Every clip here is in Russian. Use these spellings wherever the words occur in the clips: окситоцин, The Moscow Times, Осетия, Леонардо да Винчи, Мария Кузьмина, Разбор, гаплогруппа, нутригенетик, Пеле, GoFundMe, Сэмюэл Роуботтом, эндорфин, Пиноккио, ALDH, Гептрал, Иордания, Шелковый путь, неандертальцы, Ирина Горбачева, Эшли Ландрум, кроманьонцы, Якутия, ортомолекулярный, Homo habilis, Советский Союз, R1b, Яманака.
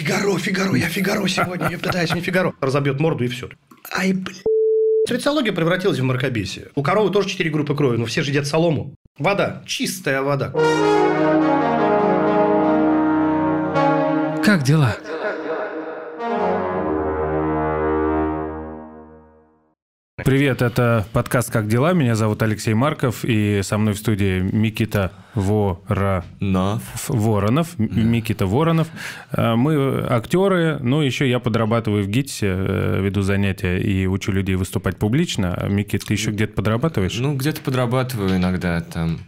Фигаро, Фигаро, я Фигаро сегодня, я пытаюсь не Фигаро. Разобьет морду и все. Ай, блядь. Социология превратилась в мракобесие. У коровы тоже 4 группы крови, но все же едят солому. Вода, чистая вода. Как дела? Привет, это подкаст «Как дела?». Меня зовут Алексей Марков, и со мной в студии Никита Воронов. Никита Воронов. Мы актеры, но еще я подрабатываю в ГИТСе, веду занятия и учу людей выступать публично. Никита, ты еще где-то подрабатываешь? Ну, где-то подрабатываю иногда там.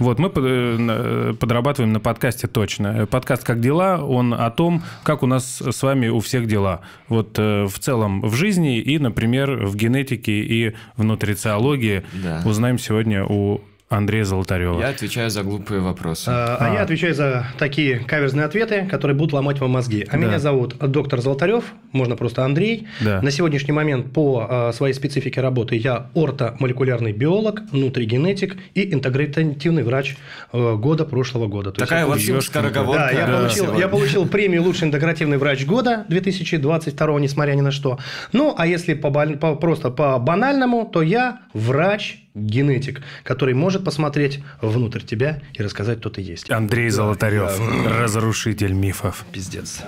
Вот, мы подрабатываем на подкасте точно. Подкаст «Как дела?», он о том, как у нас с вами у всех дела. Вот в целом в жизни и, например, в генетике и в нутрициологии. Да. Узнаем сегодня у Андрея Золотарева. Я отвечаю за глупые вопросы. А я отвечаю за такие каверзные ответы, которые будут ломать вам мозги. А да. Меня зовут доктор Золотарев, можно просто Андрей. Да. На сегодняшний момент по своей специфике работы я ортомолекулярный биолог, нутригенетик и интегративный врач прошлого года. Такая вот скороговорка. Да, я получил премию «Лучший интегративный врач года» 2022, несмотря ни на что. Ну, а если просто по-банальному, то я врач генетик, который может посмотреть внутрь тебя и рассказать, кто ты есть. Андрей Золотарев, разрушитель мифов. Пиздец.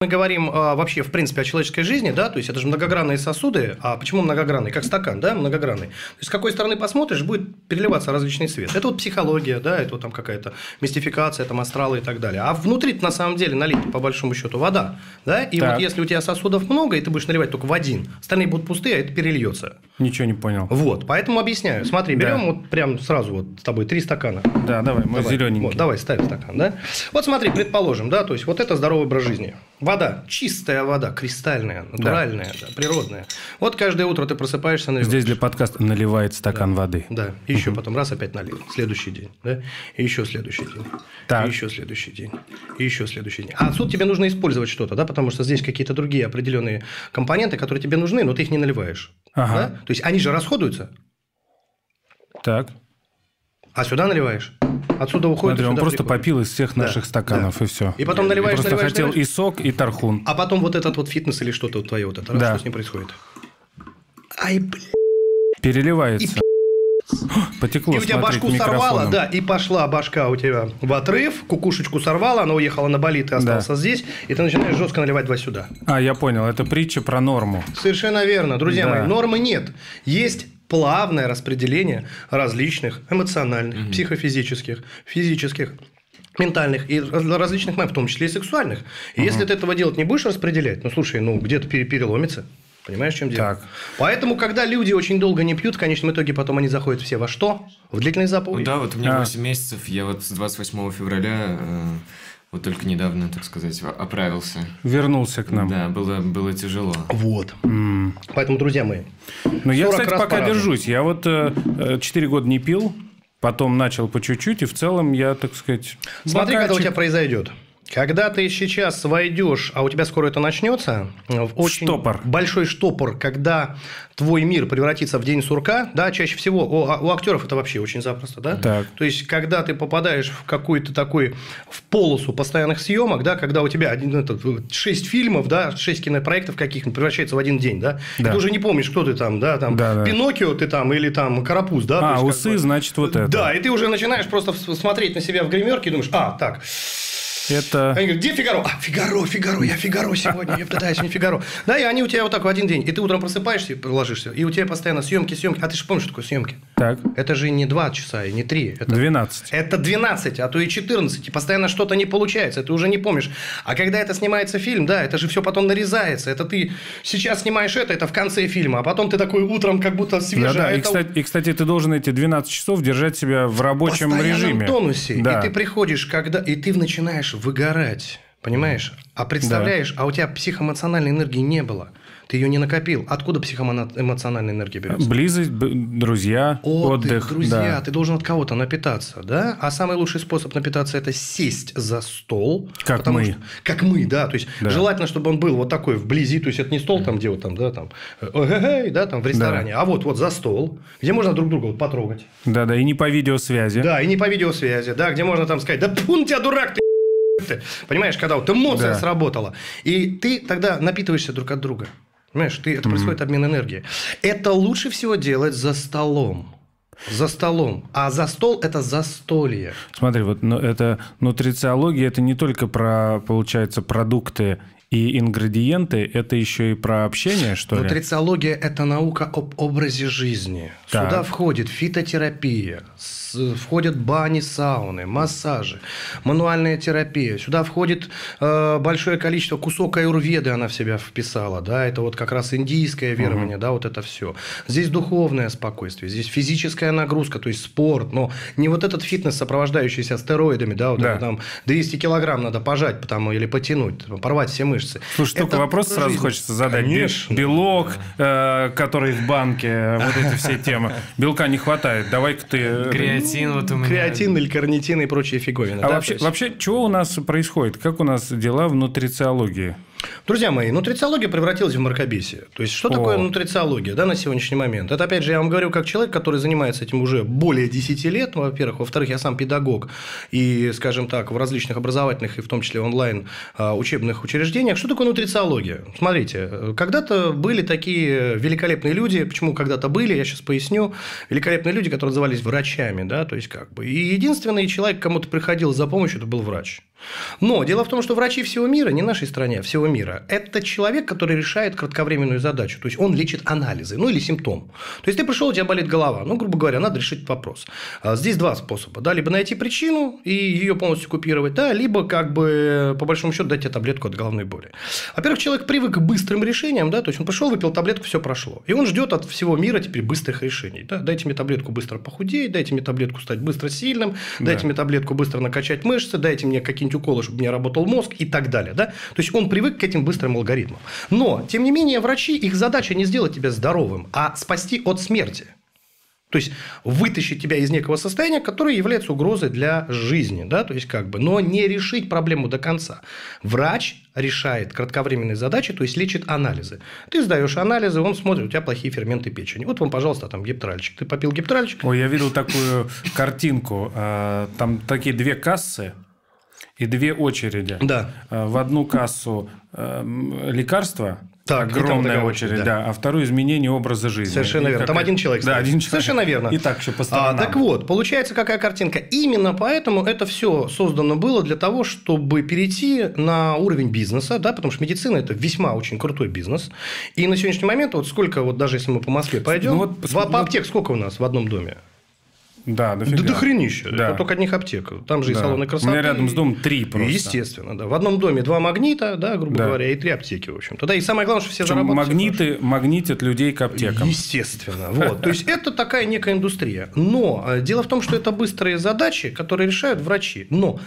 Мы говорим вообще, в принципе, о человеческой жизни, да, то есть это же многогранные сосуды. А почему многогранные? Как стакан, да, многогранный. То есть с какой стороны посмотришь, будет переливаться различный свет. Это вот психология, да, это вот там какая-то мистификация, там астралы и так далее. А внутри на самом деле налить, по большому счету, вода, да, и так. Вот если у тебя сосудов много, и ты будешь наливать только в один, остальные будут пустые, а это перельется. Ничего не понял. Вот, поэтому объясняю. Смотри, берем вот прям сразу вот с тобой 3 стакана. Да, давай, мы зелененький. Вот, давай, ставь стакан, да. Вот смотри, предположим, да, то есть вот это здоровый образ жизни. Вода, чистая вода, кристальная, натуральная, да. Да, природная. Вот каждое утро ты просыпаешься, наливаешь. Здесь для подкаста наливает стакан воды. Да, еще потом раз опять налил, следующий день, да, и еще следующий день, и еще следующий день, и еще следующий день. А отсюда тебе нужно использовать что-то, да, потому что здесь какие-то другие определенные компоненты, которые тебе нужны, но ты их не наливаешь. Ага. Да? То есть они же расходуются. Так. А сюда наливаешь? Отсюда уходит. Смотри, он просто приходит. Попил из всех наших стаканов, и все. И потом наливаешь, наливаешь. И сок, и тархун. А потом вот этот вот фитнес или что-то вот твое вот это. Да. Что с ним происходит? Ай, блядь. Переливается. Потекло, и у тебя башку сорвало, да, и пошла башка у тебя в отрыв, кукушечку сорвала, она уехала на Бали, ты остался здесь, и ты начинаешь жестко наливать сюда. А, я понял, это притча про норму. Совершенно верно, друзья мои, нормы нет. Есть плавное распределение различных эмоциональных, психофизических, физических, ментальных и различных мем, в том числе и сексуальных. И если ты этого делать не будешь распределять, ну, слушай, ну, где-то переломится. Понимаешь, в чем дело? Так. Поэтому, когда люди очень долго не пьют, в конечном итоге потом они заходят все во что? В длительный заповедь. Ну, да, вот у меня 8 месяцев, я вот с 28 февраля вот только недавно, так сказать, оправился. Вернулся к нам. Да, было тяжело. Вот. Поэтому, друзья мои, ну, я, кстати, пока держусь. Я вот 4 года не пил, потом начал по чуть-чуть, и в целом я, так сказать... Смотри, когда у тебя произойдет. Когда ты сейчас войдешь, а у тебя скоро это начнется, в очень большой штопор, когда твой мир превратится в день сурка, да, чаще всего, у актеров это вообще очень запросто, да? Так. То есть, когда ты попадаешь в какую-то такую, в полосу постоянных съемок, да, когда у тебя 6 фильмов, да, 6 кинопроектов каких-нибудь превращается в один день, да? Да. Ты уже не помнишь, кто ты там, да, Пиноккио ты там или там Карапуз, да? А, усы, значит, вот это. Да, и ты уже начинаешь просто смотреть на себя в гримерке и думаешь, так... Это... Они говорят, где Фигаро? А, Фигаро, Фигаро, я Фигаро сегодня, я пытаюсь не Фигаро. Да, и они у тебя вот так в один день. И ты утром просыпаешься и ложишься, и у тебя постоянно съемки. А ты же помнишь, что такое съемки? Так. Это же не 2 часа и не 3. Это... 12. Это 12, а то и 14. И постоянно что-то не получается, ты уже не помнишь. А когда это снимается фильм, да, это же все потом нарезается. Это ты сейчас снимаешь это в конце фильма, а потом ты такой утром как будто свежая. Да, да. И, кстати, ты должен эти 12 часов держать себя в рабочем режиме. В тонусе. Да. И ты приходишь, когда... И ты начинаешь выгорать, понимаешь? А представляешь, у тебя психоэмоциональной энергии не было. Ты ее не накопил. Откуда психоэмоциональная энергия берется? Близость, друзья, отдых. Друзья, ты должен от кого-то напитаться, да? А самый лучший способ напитаться – это сесть за стол. Как мы. Что, как мы, да. То есть, желательно, чтобы он был вот такой вблизи. То есть, это не стол там, где вот там, да, там, да, там в ресторане. Да. А вот за стол, где можно друг друга вот потрогать. Да, и не по видеосвязи. Да, где можно там сказать, да пун тебя, дурак, ты. Понимаешь, когда вот эмоция сработала. И ты тогда напитываешься друг от друга. Понимаешь, ты, это происходит обмен энергии. Это лучше всего делать за столом. За столом. А за стол – это застолье. Смотри, вот это нутрициология – это не только про, получается, продукты и ингредиенты, это еще и про общение, что ли? Нутрициология – это наука об образе жизни. Так. Сюда входит фитотерапия, входят бани, сауны, массажи, мануальная терапия. Сюда входит большое количество, кусок аюрведы она в себя вписала. Да? Это вот как раз индийское верование, да, вот это все. Здесь духовное спокойствие, здесь физическая нагрузка, то есть спорт. Но не вот этот фитнес, сопровождающийся стероидами, да, вот это, там 200 килограмм надо пожать потому, или потянуть, порвать все мышцы. Слушай, только вопрос сразу хочется задать. Конечно. Белок, который в банке, вот эти все темы. Белка не хватает, давай-ка ты... Креатин вот у меня. Креатин или карнитин и прочие фиговины. А да, вообще, чего у нас происходит? Как у нас дела в нутрициологии? Друзья мои, нутрициология превратилась в мракобесие. То есть, что такое нутрициология, да, на сегодняшний момент? Это, опять же, я вам говорю, как человек, который занимается этим уже более 10 лет, во-первых. Во-вторых, я сам педагог. И, скажем так, в различных образовательных и в том числе онлайн учебных учреждениях. Что такое нутрициология? Смотрите, когда-то были такие великолепные люди. Почему когда-то были, я сейчас поясню. Великолепные люди, которые назывались врачами. Да, то есть, как бы. И единственный человек, кому-то приходил за помощью, это был врач. Но дело в том, что врачи всего мира, не нашей стране, а всего мира, это человек, который решает кратковременную задачу. То есть, он лечит анализы, ну, или симптом. То есть, ты пришел, у тебя болит голова. Ну, грубо говоря, надо решить вопрос. Здесь два способа. Да, либо найти причину и ее полностью купировать, да, либо, как бы, по большому счету, дать тебе таблетку от головной боли. Во-первых, человек привык к быстрым решениям, да, то есть, он пришел, выпил таблетку, все прошло. И он ждет от всего мира теперь быстрых решений. Да? Дайте мне таблетку быстро похудеть, дайте мне таблетку стать быстро сильным, дайте мне таблетку быстро накачать мышцы, дайте мне какие-нибудь уколы, чтобы не работал мозг и так далее. Да? То есть, он привык к этим быстрым алгоритмам. Но, тем не менее, врачи, их задача не сделать тебя здоровым, а спасти от смерти. То есть, вытащить тебя из некого состояния, которое является угрозой для жизни. Да? То есть, как бы, но не решить проблему до конца. Врач решает кратковременные задачи, то есть, лечит анализы. Ты сдаешь анализы, он смотрит, у тебя плохие ферменты печени. Вот вам, пожалуйста, там гептральчик. Ты попил гептральчик? Ой, я видел такую картинку. Там такие две кассы. И две очереди. Да. В одну кассу лекарства, так, огромная очередь, да, а вторую изменение образа жизни. Совершенно верно. Там один человек стоит. Да, один человек. Совершенно верно. И так еще по сторонам. Так вот, получается, какая картинка. Именно поэтому это все создано было для того, чтобы перейти на уровень бизнеса, да, потому что медицина – это весьма очень крутой бизнес. И на сегодняшний момент, вот сколько, вот даже если мы по Москве пойдем, ну, вот, по аптек сколько у нас в одном доме? Да, дофига. Да дохренища. Да. Только одних аптек. Там же и салоны красоты. У меня рядом с домом 3 просто. Естественно, да. В одном доме 2 магнита, да, грубо говоря, и 3 аптеки, в общем-то. Да, и самое главное, что все зарабатывают. Магниты магнитят людей к аптекам. Естественно. Вот. То есть, это такая некая индустрия. Но дело в том, что это быстрые задачи, которые решают врачи. Но...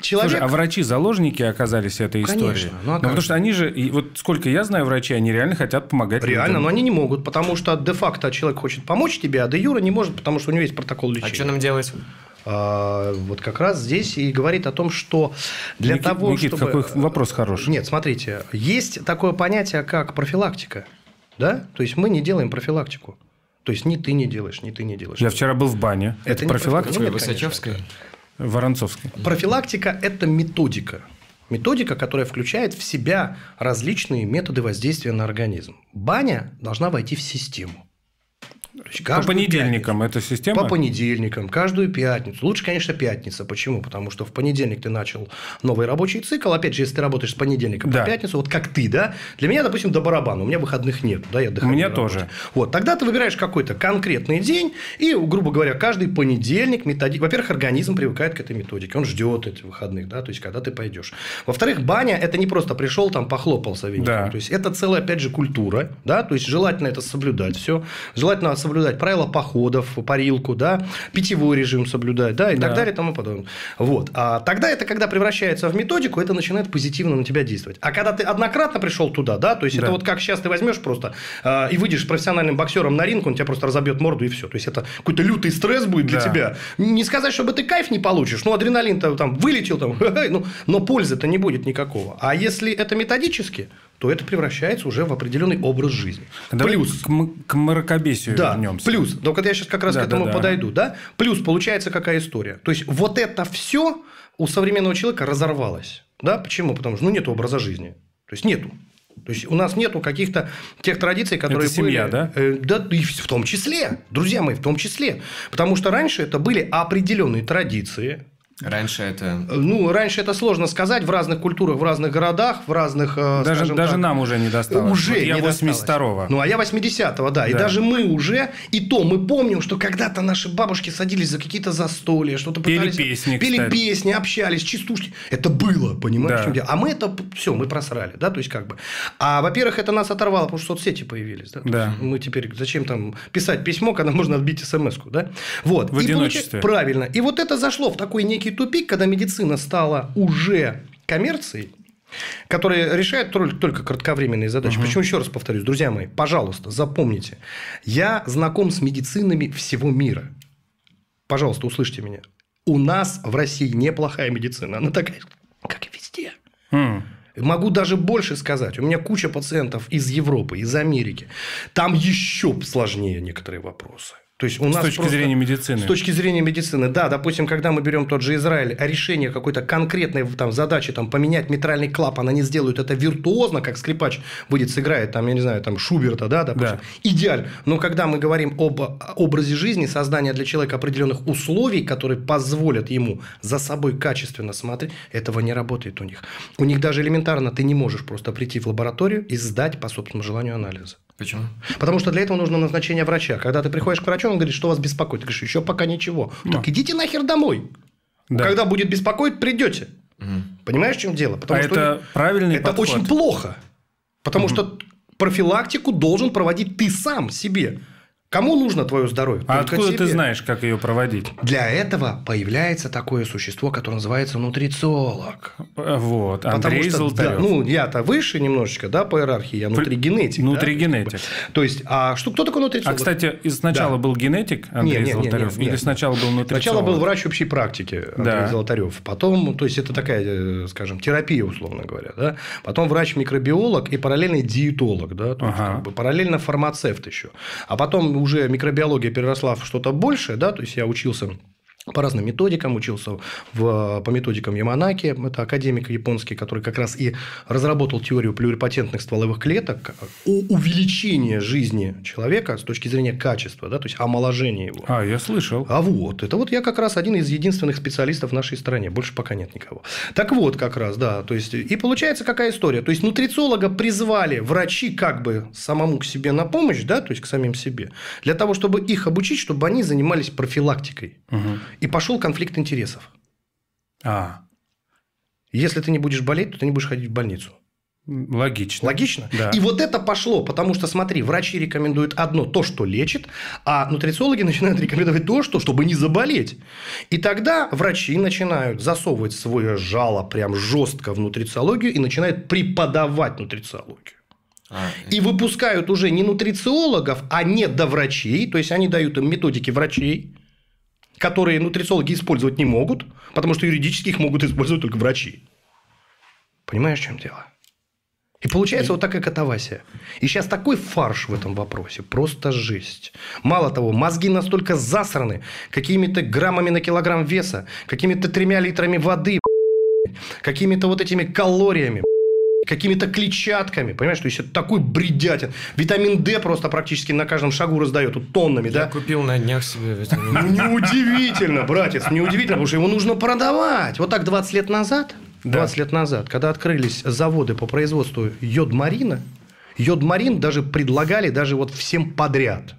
человек... Слушай, а врачи заложники оказались этой истории? Ну, потому что они же, вот сколько я знаю врачей, они реально хотят помогать. Реально, людям. Но они не могут, потому что де-факто человек хочет помочь тебе, а де-юра не может, потому что у него есть протокол лечения. А что нам делать? Вот как раз здесь и говорит о том, что для того, Никит, чтобы... какой вопрос хороший. Нет, смотрите, есть такое понятие, как профилактика, да? То есть, мы не делаем профилактику. То есть, ни ты не делаешь, ни ты не делаешь. Я вчера был в бане. Это профилактика? Нет, Высочевская? Воронцовский. Профилактика – это методика. Методика, которая включает в себя различные методы воздействия на организм. Баня должна войти в систему. По понедельникам пятницу. Это система? По понедельникам, каждую пятницу. Лучше, конечно, пятница. Почему? Потому что в понедельник ты начал новый рабочий цикл. Опять же, если ты работаешь с понедельника по пятницу, вот как ты, да? Для меня, допустим, до барабана. У меня выходных нет. Да, я отдыхаю. У меня тоже. Вот. Тогда ты выбираешь какой-то конкретный день. И, грубо говоря, каждый понедельник... Во-первых, организм привыкает к этой методике. Он ждет этих выходных, да? То есть, когда ты пойдешь. Во-вторых, баня – это не просто пришел, там похлопался веником. Да. То есть, это целая, опять же, культура. Да? То есть, желательно это соблюдать все. Желательно соблюдать правила походов, парилку, да, питьевой режим соблюдать, да, и так далее, и тому подобное. Вот. А тогда это, когда превращается в методику, это начинает позитивно на тебя действовать. А когда ты однократно пришел туда, да, то есть, это вот как сейчас ты возьмешь просто и выйдешь профессиональным боксером на ринг, он тебя просто разобьет морду, и все. То есть, это какой-то лютый стресс будет для тебя. Не сказать, чтобы ты кайф не получишь, ну, адреналин-то там вылетел, там, но пользы-то не будет никакого. А если это методически, то это превращается уже в определенный образ жизни. Давай плюс к мракобесию вернемся. Плюс. Но когда я сейчас как раз к этому подойду, да? Плюс получается какая история. То есть вот это все у современного человека разорвалось. Да? Почему? Потому что нет образа жизни. То есть нету. То есть у нас нету каких-то тех традиций, которые это семья, были... да? Да, и в том числе, друзья мои, в том числе. Потому что раньше это были определенные традиции. Раньше это... Ну, раньше это сложно сказать. В разных культурах, в разных городах, в разных... Даже так, нам уже не досталось. Уже вот я 82-го. Ну, а я 80-го, да. И даже мы уже... И то мы помним, что когда-то наши бабушки садились за какие-то застолья, что-то пытались... Пели песни, общались, частушки. Это было, понимаешь? Да. В чем дело? А мы это... Все, мы просрали, да? То есть, как бы... А, во-первых, это нас оторвало, потому что соцсети появились, да? Да. Мы теперь... Зачем там писать письмо, когда можно отбить смс-ку, да? Вот. В одиночестве. Правильно. И вот это зашло в такой некий тупик, когда медицина стала уже коммерцией, которая решает только кратковременные задачи. Угу. Причем, еще раз повторюсь, друзья мои, пожалуйста, запомните, я знаком с медицинами всего мира. Пожалуйста, услышьте меня. У нас в России неплохая медицина. Она такая, как и везде. Могу даже больше сказать. У меня куча пациентов из Европы, из Америки. Там еще сложнее некоторые вопросы. То есть у нас с точки зрения медицины. С точки зрения медицины, да. Допустим, когда мы берем тот же Израиль, решение какой-то конкретной там, задачи там, поменять митральный клапан, они сделают это виртуозно, как скрипач выйдет, сыграет, там, я не знаю, там, Шуберта, да, допустим. Да. Идеально. Но когда мы говорим об образе жизни, создании для человека определенных условий, которые позволят ему за собой качественно смотреть, этого не работает у них. У них даже элементарно ты не можешь просто прийти в лабораторию и сдать по собственному желанию анализы. Почему? Потому что для этого нужно назначение врача. Когда ты приходишь к врачу, он говорит, что вас беспокоит. Ты говоришь, еще пока ничего. Но. Так идите нахер домой. Да. Когда будет беспокоить, придете. Понимаешь, в чем дело? Потому что это правильный подход. Это очень плохо. Потому что профилактику должен проводить ты сам себе. Кому нужно твое здоровье? А откуда ты знаешь, как ее проводить? Для этого появляется такое существо, которое называется нутрициолог. Вот, Андрей Золотарев. Да, ну, я-то выше немножечко, да, по иерархии, я внутригенетик. Внутригенетик. Да? То есть, а что, кто такой нутрициолог? А, кстати, сначала был генетик Андрей Золотарев или сначала был нутрициолог? Сначала был врач общей практики Андрей Золотарев. Потом, то есть, это такая, скажем, терапия, условно говоря. Да? Потом врач-микробиолог и параллельный диетолог. Да? То есть, как бы, параллельно фармацевт еще. А потом... Уже микробиология переросла в что-то большее, да, то есть я учился по разным методикам, учился по методикам Яманаки, это академик японский, который как раз и разработал теорию плюрипатентных стволовых клеток о увеличении жизни человека с точки зрения качества, да, то есть омоложения его. А, я слышал. А вот, это вот я как раз один из единственных специалистов в нашей стране, больше пока нет никого. Так вот, как раз, да, то есть, и получается какая история, то есть, нутрициолога призвали врачи как бы самому к себе на помощь, да, то есть, к самим себе, для того, чтобы их обучить, чтобы они занимались профилактикой. И пошел конфликт интересов. Если ты не будешь болеть, то ты не будешь ходить в больницу. Логично. Логично? Да. И вот это пошло, потому что, смотри, врачи рекомендуют одно, то, что лечит, а нутрициологи начинают рекомендовать то, что, чтобы не заболеть. И тогда врачи начинают засовывать свое жало прям жестко в нутрициологию и начинают преподавать нутрициологию. И выпускают уже не нутрициологов, а недоврачей, то есть, они дают им методики врачей, которые нутрициологи использовать не могут, потому что юридически их могут использовать только врачи. Понимаешь, в чем дело? И получается вот такая катавасия. И сейчас такой фарш в этом вопросе. Просто жесть. Мало того, мозги настолько засраны какими-то граммами на килограмм веса, какими-то 3 литрами воды, какими-то вот этими калориями, какими-то клетчатками, понимаешь, то есть это такой бредятин. Витамин D просто практически на каждом шагу раздает, вот тоннами, да? Я купил на днях себе витамин D. Ну, неудивительно, братец, неудивительно, потому что его нужно продавать. Вот так 20 лет назад, 20 лет назад, когда открылись заводы по производству йодмарина, йодмарин даже предлагали даже вот всем подряд.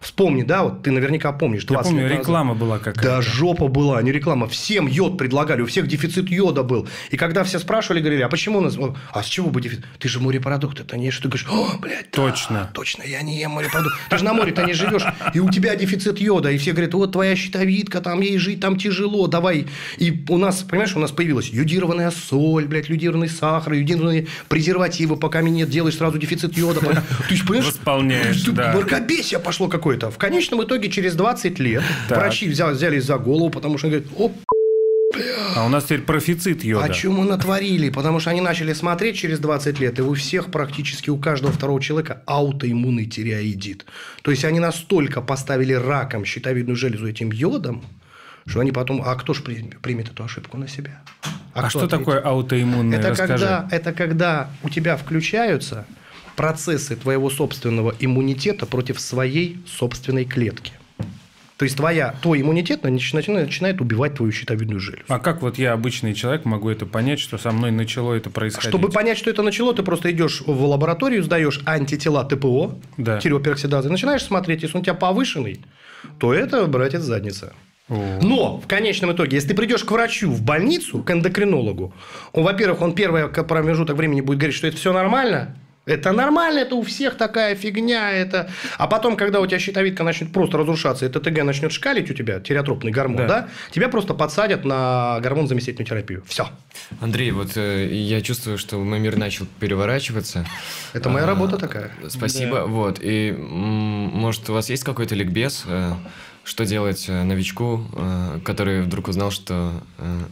Вспомни, да, вот ты наверняка помнишь. Я помню, реклама была какая-то. Да, жопа была, не реклама. Всем йод предлагали, у всех дефицит йода был. И когда все спрашивали, говорили, а почему у нас... А с чего бы дефицит? Ты же морепродукты-то не ешь. Ты говоришь, о, блядь, точно. Точно, я не ем морепродукты. Ты же на море-то не живешь, и у тебя дефицит йода. И все говорят, вот твоя щитовидка, там ей жить там тяжело, давай. И у нас, понимаешь, у нас появилась йодированная соль, блядь, йодированный сахар, йодированные презервативы, пока меня нет, делаешь сразу дефицит йода. Ты же понимаешь? Восполняешь, да. Мракобесие пошло какое-то. В конечном итоге через 20 лет врачи взялись за голову, потому что они говорят, о, А у нас теперь профицит йода. А что мы натворили? Потому что они начали смотреть через 20 лет, и у всех практически, у каждого второго человека аутоиммунный тиреоидит. То есть, они настолько поставили раком щитовидную железу этим йодом, что они потом... А кто же примет эту ошибку на себя? А что ответит? Такое аутоиммунное? Это когда у тебя включаются процессы твоего собственного иммунитета против своей собственной клетки. То есть, твой иммунитет начинает убивать твою щитовидную железу. А как вот я, обычный человек, могу это понять, что со мной начало это происходить? Чтобы понять, что это начало, ты просто идешь в лабораторию, сдаешь антитела ТПО, да, тиреопероксидазы, начинаешь смотреть, если он у тебя повышенный, то это, братец, задница. Но в конечном итоге, если ты придешь к врачу в больницу, к эндокринологу, во-первых, он первый промежуток времени будет говорить, что это все нормально. Это нормально, это у всех такая фигня. Это... А потом, когда у тебя щитовидка начнет просто разрушаться, и ТТГ начнет шкалить у тебя, тиреотропный гормон, да, да, тебя просто подсадят на гормонозаместительную терапию. Все. Андрей, вот я чувствую, что мой мир начал переворачиваться. Это моя работа такая. Спасибо. Да. Вот. И, может, у вас есть какой-то ликбез? Что делать новичку, который вдруг узнал, что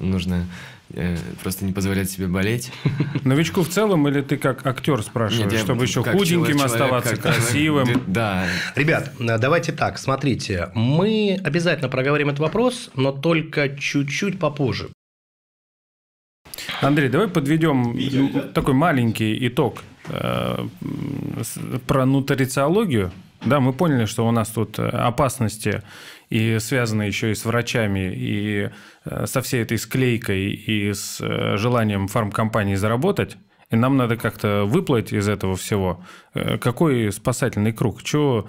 нужно... просто не позволять себе болеть. Новичку в целом или ты как актер спрашиваешь? Нет, чтобы еще худеньким оставаться, красивым? Да. Ребят, давайте так, смотрите. Мы обязательно проговорим этот вопрос, но только чуть-чуть попозже. Андрей, давай подведем такой маленький итог про нутрициологию. Да, мы поняли, что у нас тут опасности, и связаны еще и с врачами, и со всей этой склейкой, и с желанием фармкомпании заработать. И нам надо как-то выплыть из этого всего. Какой спасательный круг? Что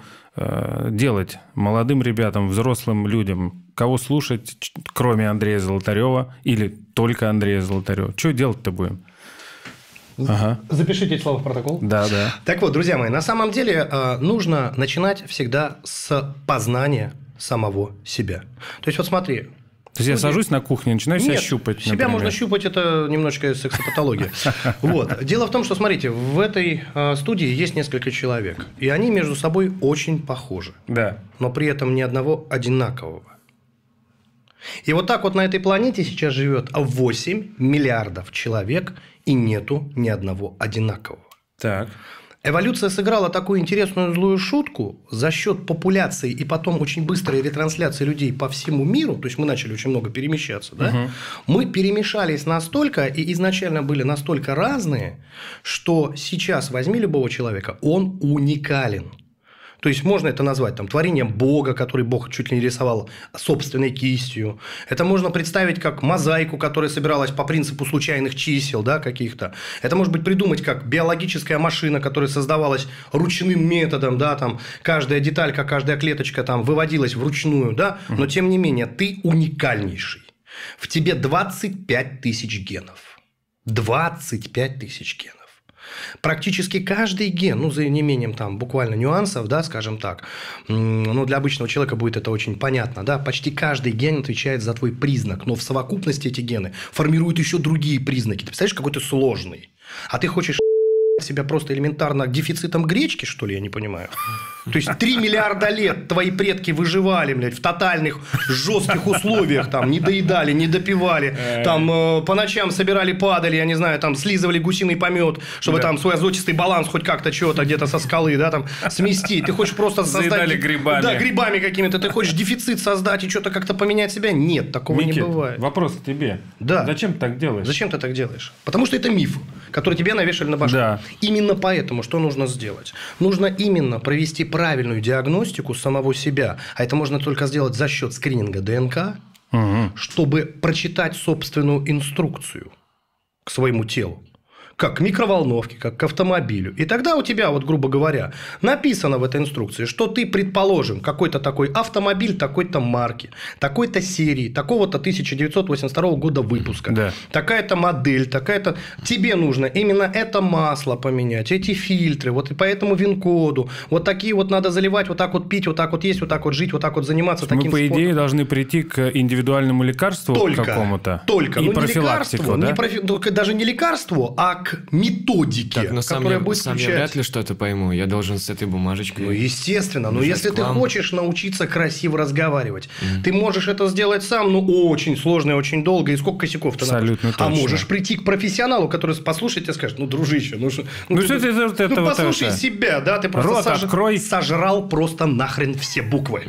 делать молодым ребятам, взрослым людям? Кого слушать, кроме Андрея Золотарева или только Андрея Золотарева? Что делать-то будем? Ага. Запишите эти слова в протокол. Да, да. Так вот, друзья мои, на самом деле нужно начинать всегда с познания самого себя. То есть, вот смотри. То есть, я сажусь на кухне, начинаю себя щупать. Себя, например, можно щупать, это немножечко сексопатология. Вот. Дело в том, что, смотрите, в этой студии есть несколько человек, и они между собой очень похожи. Да. Но при этом ни одного одинакового. И вот так вот на этой планете сейчас живет 8 миллиардов человек, и нету ни одного одинакового. Так. Эволюция сыграла такую интересную злую шутку за счет популяции и потом очень быстрой ретрансляции людей по всему миру, то есть мы начали очень много перемещаться, да? Угу. Мы перемешались настолько и изначально были настолько разные, что сейчас возьми любого человека, он уникален. То есть, можно это назвать там, творением Бога, который Бог чуть ли не рисовал собственной кистью. Это можно представить как мозаику, которая собиралась по принципу случайных чисел, да, каких-то. Это может быть придумать как биологическая машина, которая создавалась ручным методом. Да, там, каждая деталька, каждая клеточка там, выводилась вручную. Да, но, тем не менее, ты уникальнейший. В тебе 25 тысяч генов. 25 тысяч генов. Практически каждый ген, ну, за неимением там буквально нюансов, да, скажем так, ну, для обычного человека будет это очень понятно, да, почти каждый ген отвечает за твой признак, но в совокупности эти гены формируют еще другие признаки. Ты представляешь, какой ты сложный, а ты хочешь себя просто элементарно дефицитом гречки, что ли, я не понимаю. То есть, 3 миллиарда лет твои предки выживали, блядь, в тотальных жестких условиях, там, не доедали, не допивали, там, по ночам собирали падали, я не знаю, там, слизывали гусиный помет, чтобы там свой азотистый баланс хоть как-то чего-то где-то со скалы, да, там, сместить. Ты хочешь просто создать... Заедали грибами. Да, грибами какими-то. Ты хочешь дефицит создать и что-то как-то поменять себя? Нет, такого не бывает. Вопрос к тебе. Да. Зачем ты так делаешь? Зачем ты так делаешь? Потому что это миф, который тебе навешали на башку. Да. Именно поэтому что нужно сделать? Нужно именно провести правильную диагностику самого себя. А это можно только сделать за счет скрининга ДНК, чтобы прочитать собственную инструкцию к своему телу. Как к микроволновке, как к автомобилю. И тогда у тебя, вот, грубо говоря, написано в этой инструкции, что ты, предположим, какой-то такой автомобиль такой-то марки, такой-то серии, такого-то 1982 года выпуска, да, такая-то модель, такая-то... Тебе нужно именно это масло поменять, эти фильтры, вот и по этому ВИН-коду. Вот такие вот надо заливать, вот так вот пить, вот так вот есть, вот так вот жить, вот так вот заниматься таким спортом. Мы, по идее, должны прийти к индивидуальному лекарству какому-то. Только. И профилактику, да? Даже не лекарству, а к к методике, так, которая будет включать... Сам я вряд ли что-то пойму, я должен с этой бумажечкой... Ну, естественно, но если ты хочешь научиться красиво разговаривать, ты можешь это сделать сам, но очень сложно и очень долго, и сколько косяков-то надо. А можешь прийти к профессионалу, который послушает тебя и скажет, ну, дружище, ну послушай себя, да, ты просто сожрал просто нахрен все буквы,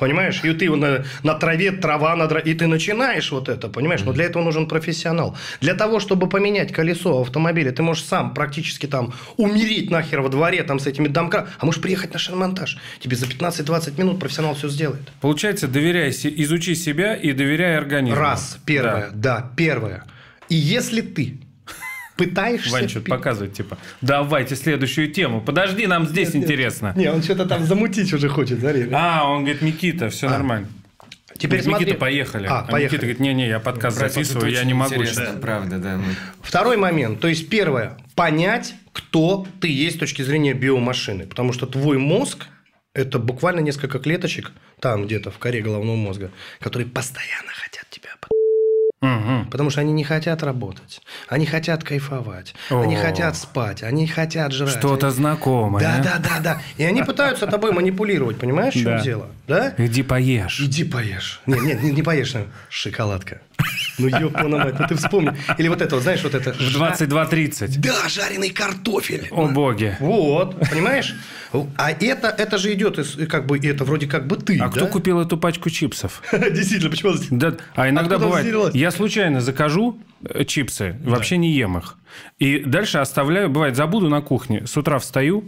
понимаешь? И ты на траве, трава на траве, и ты начинаешь вот это, понимаешь? Но для этого нужен профессионал. Для того, чтобы поменять колесо автомобиля, ты можешь сам практически там умереть нахер во дворе там с этими домкратами, а можешь приехать на шиномонтаж. Тебе за 15-20 минут профессионал все сделает. Получается, доверяй, изучи себя и доверяй организму. Раз, первое, да, первое. И если ты пытаешься... Вань что-то показывает, типа, давайте следующую тему. Подожди, нам здесь интересно. Не, он что-то там замутить уже хочет. А, он говорит, Никита, все нормально. Теперь Никита, смотри... поехали. А Никита говорит, не-не, я подкаст записываю, я не могу. Да. Правда, да. Второй момент. То есть, первое. Понять, кто ты есть с точки зрения биомашины. Потому что твой мозг – это буквально несколько клеточек, там где-то в коре головного мозга, которые постоянно хотят тебя подпустить. Угу. Потому что они не хотят работать, они хотят кайфовать, они хотят спать, они хотят жрать. Что-то знакомое. Да. И они пытаются тобой манипулировать, понимаешь, в чем дело? Да? Иди поешь. Иди поешь. Не поешь, шоколадка. Ну, ёпана мать, ну ты вспомни. Или вот это, знаешь, вот это... В 22:30. Да, жареный картофель. О, боги. Вот, понимаешь? А это же идет из, как бы, это вроде как бы ты, да? А кто купил эту пачку чипсов? Действительно, почему? Да, а иногда бывает, я случайно закажу чипсы, вообще не ем их. И дальше оставляю, бывает, забуду на кухне, с утра встаю,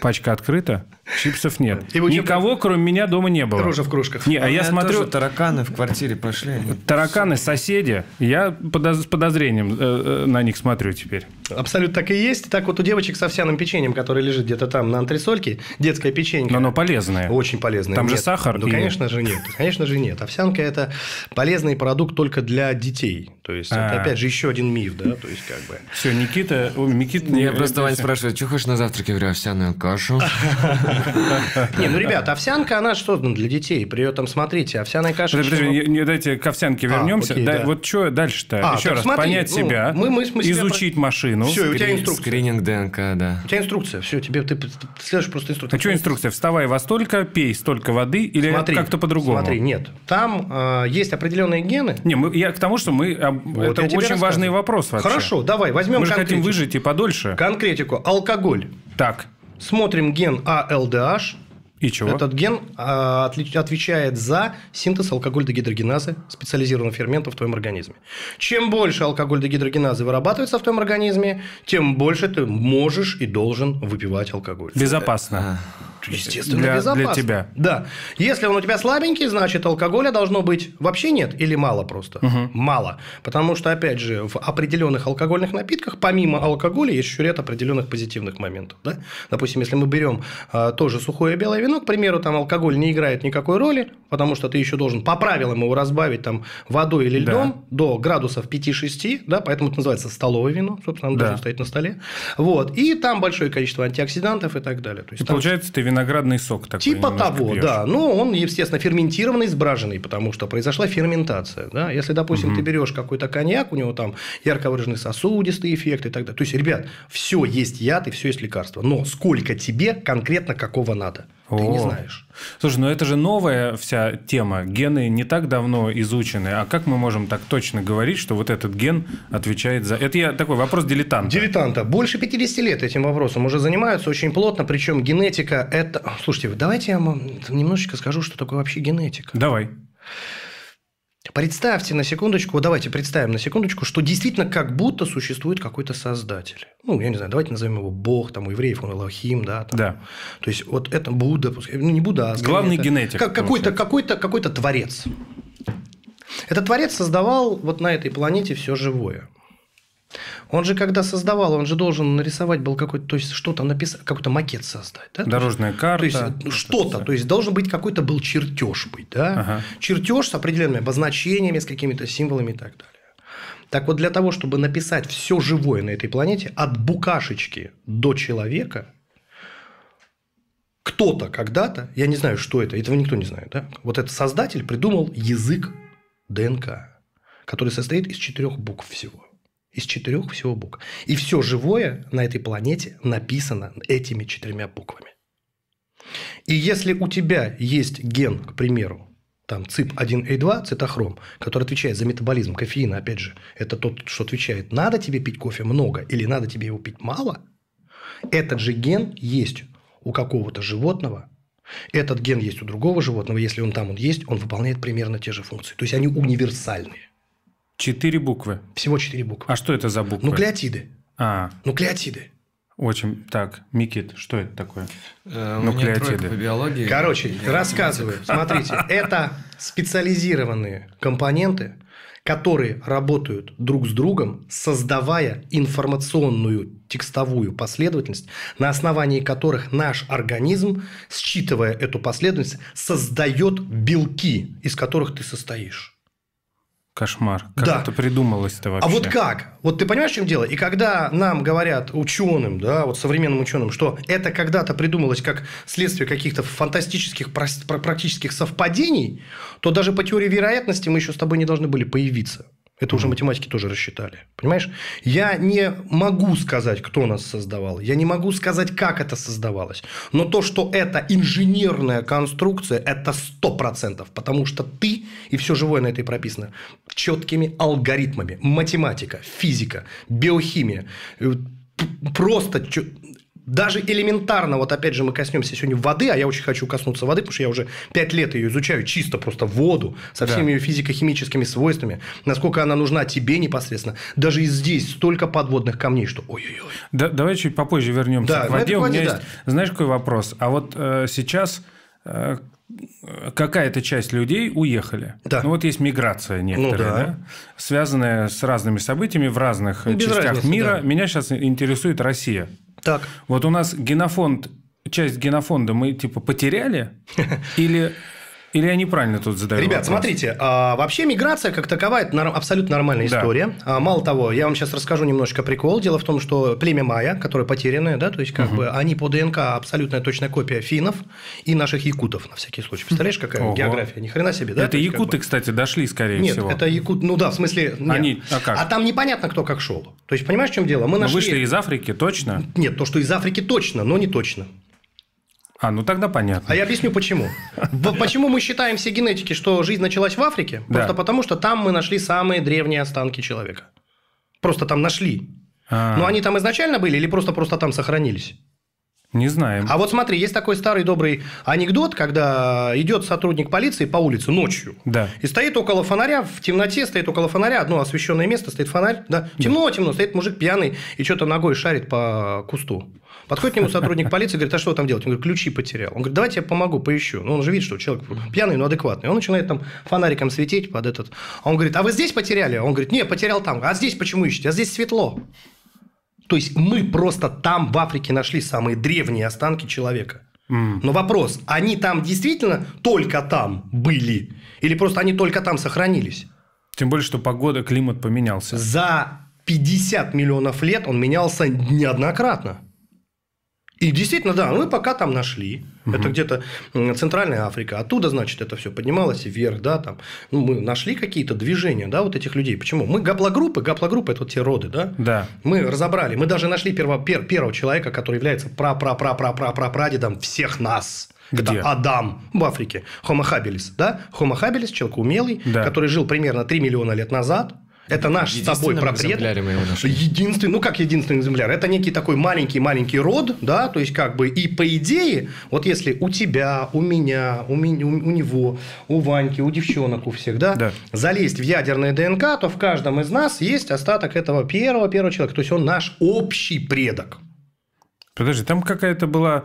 пачка открыта, чипсов нет. Никого, кроме меня, дома не было. Рожа в кружках. Не, а я смотрю... тараканы в квартире пошли. Тараканы, соседи. Я с подозрением на них смотрю теперь. Абсолютно так и есть. Так вот у девочек с овсяным печеньем, которое лежит где-то там на антресольке, детское печенье. Но оно полезное. Очень полезное. Там же сахар. Ну, конечно же, нет. Конечно же, нет. Овсянка – это полезный продукт только для детей. То есть, это, опять же, еще один миф. Да? То есть, как бы... Все, Никита... Я просто Вань спрашиваю, что хочешь на завтраке? Я говорю, овсяную кашу. Не, ну, ребят, овсянка, она что для детей? При этом, смотрите, овсяная каша... Дайте к овсянке вернемся. Вот что дальше-то? Еще раз, понять себя, изучить машину. Все, у тебя инструкция. Скрининг ДНК, да. У тебя инструкция, все, тебе ты следуешь просто инструкцию. А что инструкция? Вставай во столько, пей столько воды или как-то по-другому? Смотри, нет. Там есть определенные гены. Не, я к тому, что мы... Это очень важный вопрос вообще. Хорошо, давай, возьмем конкретику. Мы хотим выжить и подольше. Конкретику. Алкоголь. Так. Смотрим ген ALDH. И чего? Этот ген отвечает за синтез алкоголь-дегидрогеназы, специализированного фермента в твоем организме. Чем больше алкоголь-дегидрогеназы вырабатывается в твоем организме, тем больше ты можешь и должен выпивать алкоголь. Безопасно. Естественно, безопасно. Для тебя. Да. Если он у тебя слабенький, значит, алкоголя должно быть вообще нет или мало просто. Угу. Мало. Потому что, опять же, в определенных алкогольных напитках, помимо алкоголя, есть еще ряд определенных позитивных моментов. Да? Допустим, если мы берем тоже сухое белое вино, к примеру, там алкоголь не играет никакой роли, потому что ты еще должен по правилам его разбавить там, водой или льдом до градусов 5-6, да, поэтому это называется столовое вино, собственно, оно должно стоять на столе. Вот. И там большое количество антиоксидантов и так далее. То есть, и там... Получается, ты виноградный сок такой. Типа того, пьешь. Да. Но он, естественно, ферментированный, сбраженный, потому что произошла ферментация. Да? Если, допустим, ты берешь какой-то коньяк, у него там ярко выраженный сосудистый эффект и так далее. То есть, ребят, все есть яд и все есть лекарство. Но сколько тебе конкретно какого надо? Ты не знаешь. Слушай, ну это же новая вся тема. Гены не так давно изучены. А как мы можем так точно говорить, что вот этот ген отвечает за... Это я такой вопрос дилетанта. Дилетанта. Больше 50 лет этим вопросом уже занимаются очень плотно. Причем генетика это... Слушайте, давайте я вам немножечко скажу, что такое вообще генетика. Давай. Представьте на секундочку, давайте представим на секундочку, что действительно как будто существует какой-то создатель. Ну, я не знаю, давайте назовем его Бог, там, у евреев он Элохим, да. Там. Да. То есть, вот это Будда, ну, не Будда, а... Главный генетик. Какой-то творец. Этот творец создавал вот на этой планете все живое. Он же, когда создавал, он же должен нарисовать был какой-то, то есть, что-то написать, какой-то макет создать. Да? Дорожная карта. То есть, что-то. То есть, должен быть какой-то был чертеж быть. Да? Ага. Чертеж с определенными обозначениями, с какими-то символами и так далее. Так вот, для того, чтобы написать все живое на этой планете, от букашечки до человека, кто-то когда-то, я не знаю, что это, этого никто не знает, да? Вот этот создатель придумал язык ДНК, который состоит из 4 букв всего. Из четырех всего букв. И все живое на этой планете написано этими четырьмя буквами. И если у тебя есть ген, к примеру, там CYP1A2, цитохром, который отвечает за метаболизм кофеина, опять же, это тот, что отвечает, надо тебе пить кофе много или надо тебе его пить мало, этот же ген есть у какого-то животного, этот ген есть у другого животного, если он там он есть, он выполняет примерно те же функции. То есть они универсальные. Четыре буквы? Всего четыре буквы. А что это за буквы? Нуклеотиды. Нуклеотиды. Очень. Так, Микит, что это такое? Нуклеотиды. По биологии. Короче, рассказываю. Смотрите, это специализированные компоненты, которые работают друг с другом, создавая информационную текстовую последовательность, на основании которых наш организм, считывая эту последовательность, создает белки, из которых ты состоишь. Кошмар. Как это придумалось-то вообще? А вот как? Вот ты понимаешь, в чем дело? И когда нам говорят ученым, да, вот современным ученым, что это когда-то придумалось как следствие каких-то фантастических практических совпадений, то даже по теории вероятности мы еще с тобой не должны были появиться. Это уже математики тоже рассчитали. Понимаешь? Я не могу сказать, кто нас создавал. Я не могу сказать, как это создавалось. Но то, что это инженерная конструкция, это 100%. Потому что ты и все живое на этой прописано четкими алгоритмами. Математика, физика, биохимия. Просто... Даже элементарно, вот опять же мы коснемся сегодня воды, а я очень хочу коснуться воды, потому что я уже 5 лет ее изучаю, чисто просто воду, со всеми ее физико-химическими свойствами, насколько она нужна тебе непосредственно. Даже и здесь столько подводных камней, что ой-ой-ой. Да, давай чуть попозже вернемся к воде. У меня есть, знаешь, какой вопрос? А вот сейчас... какая-то часть людей уехали. Да. Ну, вот есть миграция некоторая, связанная с разными событиями в разных частях мира. Да. Меня сейчас интересует Россия. Так. Вот у нас генофонд, часть генофонда мы типа потеряли или... Или я неправильно тут задаю вопрос? Ребят, смотрите, вообще миграция как таковая – это абсолютно нормальная история. Мало того, я вам сейчас расскажу немножечко прикол. Дело в том, что племя майя, которое потерянное, да, то есть как бы они по ДНК абсолютная точная копия финнов и наших якутов, на всякий случай. Представляешь, какая география? Ни хрена себе, да? Это есть, якуты, как бы... кстати, дошли, скорее всего. Нет, это якуты, ну да, в смысле… Они... А как? А там непонятно, кто как шел. То есть, понимаешь, в чем дело? Мы нашли... вышли из Африки, точно? Нет, то, что из Африки точно, но не точно. А, ну тогда понятно. А я объясню, почему. Почему мы считаем все генетики, что жизнь началась в Африке? Просто потому, что там мы нашли самые древние останки человека. Просто там нашли. Но они там изначально были или просто там сохранились? Не знаем. А вот смотри, есть такой старый добрый анекдот, когда идет сотрудник полиции по улице ночью. Да. И стоит около фонаря, в темноте стоит около фонаря, одно освещенное место, стоит фонарь. Да. Темно-темно, стоит мужик пьяный и что-то ногой шарит по кусту. Подходит к нему сотрудник полиции, говорит, а что там делать? Он говорит, ключи потерял. Он говорит, давайте я помогу, поищу. Ну, он же видит, что человек пьяный, но адекватный. Он начинает там фонариком светить под этот. Он говорит, а вы здесь потеряли? Он говорит, не, потерял там. А здесь почему ищете? А здесь светло. То есть, мы просто там в Африке нашли самые древние останки человека. Но вопрос, они там действительно только там были? Или просто они только там сохранились? Тем более, что погода, климат поменялся. За 50 миллионов лет он менялся неоднократно. И действительно, да, мы пока там нашли. Это где-то Центральная Африка. Оттуда, значит, это все поднималось вверх, да, там. Ну, мы нашли какие-то движения, да, вот этих людей. Почему? Мы гаплогруппы – это вот те роды, да? Да. Мы разобрали. Мы даже нашли первого человека, который является прапрапрапрапрапрадедом всех нас. Где? Это Адам в Африке. Homo habilis, да? Homo habilis – человек умелый, который жил примерно 3 миллиона лет назад. Это наш с тобой портрет. Единственный, ну как единственный экземпляр? Это некий такой маленький род, да, то есть как бы и по идее, вот если у тебя, у меня, у него, у Ваньки, у девчонок, у всех, да, залезть в ядерное ДНК, то в каждом из нас есть остаток этого первого человека, то есть он наш общий предок. Подожди, там какая-то была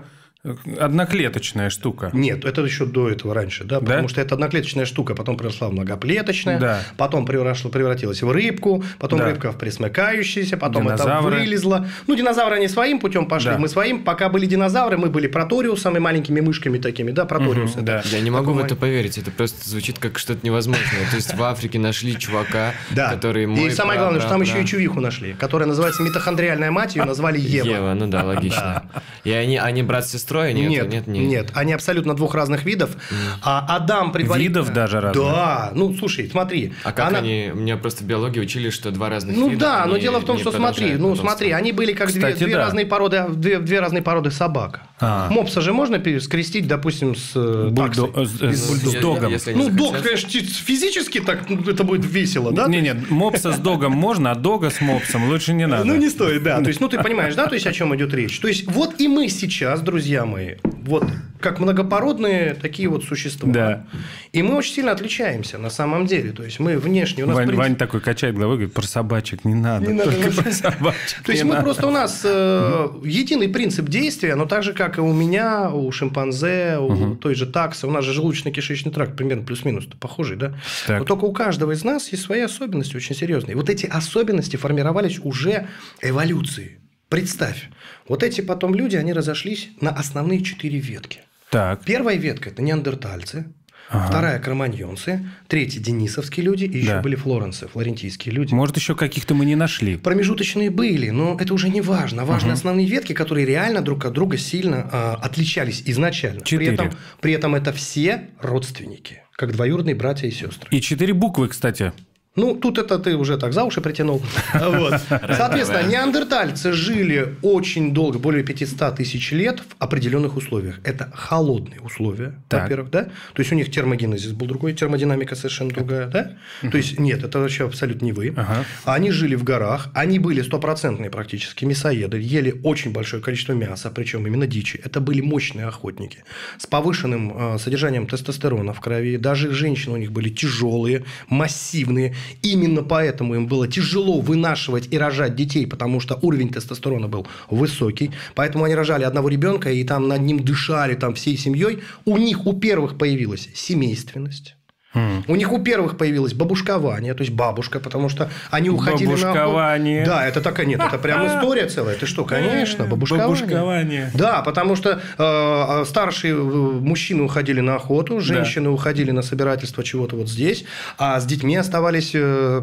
одноклеточная штука. Нет, это еще до этого раньше, да, потому что это одноклеточная штука, потом приросла в многоклеточная, потом превратилась в рыбку, потом рыбка в пресмыкающуюся, потом динозавры. Это вылезло. Ну, динозавры они своим путем пошли, мы своим. Пока были динозавры, мы были проториусами, маленькими мышками такими, да, проториусы. Я не могу в это поверить, это просто звучит как что-то невозможное. То есть в Африке нашли чувака, который мой... И самое главное, что там еще и чувиху нашли, которая называется митохондриальная мать, ее назвали Ева. Ева, ну да, логично. И они брат-сестра строя нет? Нет. Они абсолютно двух разных видов. А Адам предварительно... Видов даже разных? Да. Ну, слушай, смотри. А как они... Меня просто в биологии учили, что два разных вида. Ну да, но дело в том, что смотри, они были как две разные породы собак. Мопса же можно скрестить, допустим, с догом. Ну, дог, конечно, физически так это будет весело, да? Нет, мопса с догом можно, а дога с мопсом лучше не надо. Ну, не стоит, да. То есть, ну, ты понимаешь, да, то есть, о чем идет речь? То есть, вот и мы сейчас, друзья мои, вот как многопородные такие вот существа. Да. И мы очень сильно отличаемся на самом деле. То есть, мы внешне... Вань такой качает головой, говорит, про собачек не надо. Не надо. Про собачек. То есть, мы просто... У нас единый принцип действия, но так же, как и у меня, у шимпанзе, у той же таксы. У нас же желудочно-кишечный тракт примерно плюс-минус похожий, да? Но только у каждого из нас есть свои особенности очень серьезные. Вот эти особенности формировались уже эволюцией. Представь, вот эти потом люди, они разошлись на основные 4 ветки. Так. Первая ветка – это неандертальцы, вторая – кроманьонцы, третья – денисовские люди, и еще были флоренцы, флорентийские люди. Может, еще каких-то мы не нашли. Промежуточные были, но это уже не важно. Важны основные ветки, которые реально друг от друга сильно отличались изначально. 4. При этом это все родственники, как двоюродные братья и сестры. И 4 буквы, кстати. Ну, тут это ты уже так за уши притянул. Вот. Соответственно, неандертальцы жили очень долго, более 500 тысяч лет в определенных условиях. Это холодные условия, во-первых, да? То есть, у них термогенезис был другой, термодинамика совершенно другая, да? То есть, нет, это вообще абсолютно не вы. Они жили в горах, они были стопроцентные практически мясоеды, ели очень большое количество мяса, причем именно дичи. Это были мощные охотники с повышенным содержанием тестостерона в крови. Даже женщины у них были тяжелые, массивные. Именно поэтому им было тяжело вынашивать и рожать детей, потому что уровень тестостерона был высокий. Поэтому они рожали одного ребенка и там над ним дышали там всей семьей. У них у первых появилась семейственность. У них у первых появилось бабушкование, то есть бабушка, потому что они уходили на... Да, это такая... Нет, это прям история целая. Ты что, конечно, бабушкование. Да, потому что старшие мужчины уходили на охоту, женщины уходили на собирательство чего-то вот здесь, а с детьми оставались